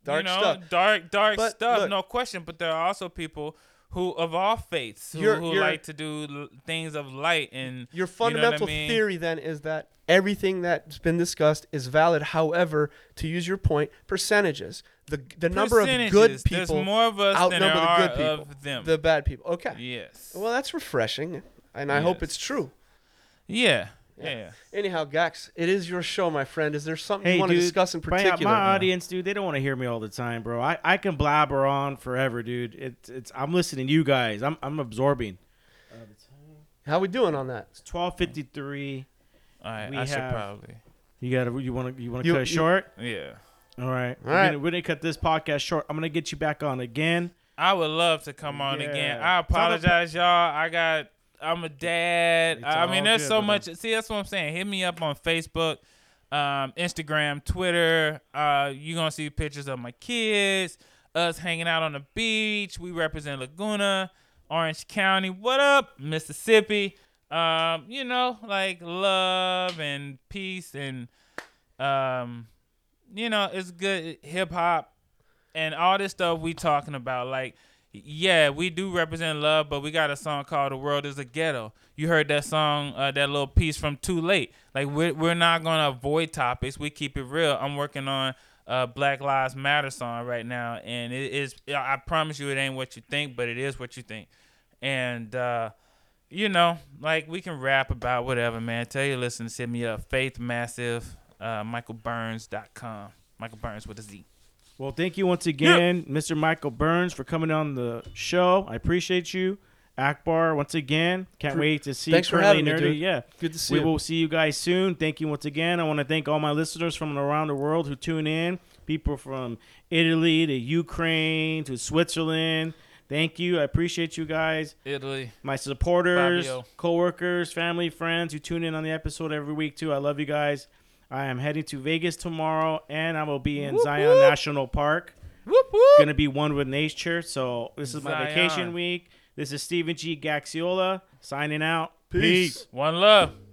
dark you know, stuff. Dark, dark but stuff, look, no question. But there are also people who, of all faiths, who, you're, who you're, like to do things of light. And your fundamental you know I mean? theory then is that everything that's been discussed is valid. However, to use your point, percentages. The the number of good people more of us outnumber than there the good people, of them. the bad people. Okay. Yes. Well, that's refreshing, and I yes. hope it's true. Yeah. Yeah. yeah. Anyhow, Gax, it is your show, my friend. Is there something hey, you want to discuss in particular? My, my audience, dude, they don't want to hear me all the time, bro. I, I can blabber on forever, dude. It's it's I'm listening to you guys. I'm I'm absorbing. Uh, How we doing on that? It's twelve fifty-three. All right. We I have, should probably. You got you want to you want to cut it short? Yeah. All right. All right. We're going to cut this podcast short. I'm going to get you back on again. I would love to come on yeah. again. I apologize, y'all. I got, I'm a dad. It's I mean, there's good, so much. Man. See, that's what I'm saying. Hit me up on Facebook, um, Instagram, Twitter. Uh, you're going to see pictures of my kids, us hanging out on the beach. We represent Laguna, Orange County. What up, Mississippi? Um, you know, like love and peace and, um, you know, it's good hip-hop and all this stuff we talking about. Like, yeah, we do represent love, but we got a song called The World is a Ghetto. You heard that song, uh, that little piece from Too Late. Like, we're, we're not going to avoid topics. We keep it real. I'm working on a Black Lives Matter song right now, and it is, I promise you it ain't what you think, but it is what you think. And, uh, you know, like, we can rap about whatever, man. Tell your listeners, hit me up, Faith Massive. Uh, michael burns dot com. Michael Burnz with a Z. Well, thank you once again, yep. Mister Michael Burnz, for coming on the show. I appreciate you. Akbar, once again, can't for, wait to see you. Thanks for having nerdy. me, dude. Yeah. Good to see we you. We will see you guys soon. Thank you once again. I want to thank all my listeners from around the world who tune in, people from Italy to Ukraine to Switzerland. Thank you. I appreciate you guys. Italy. My supporters, Fabio. coworkers, family, friends who tune in on the episode every week, too. I love you guys. I am heading to Vegas tomorrow, and I will be in whoop, Zion whoop. National Park. Whoop, whoop. Going to be one with nature. So this is Zion. my vacation week. This is Steven G. Gaxiola signing out. Peace. Peace. One love.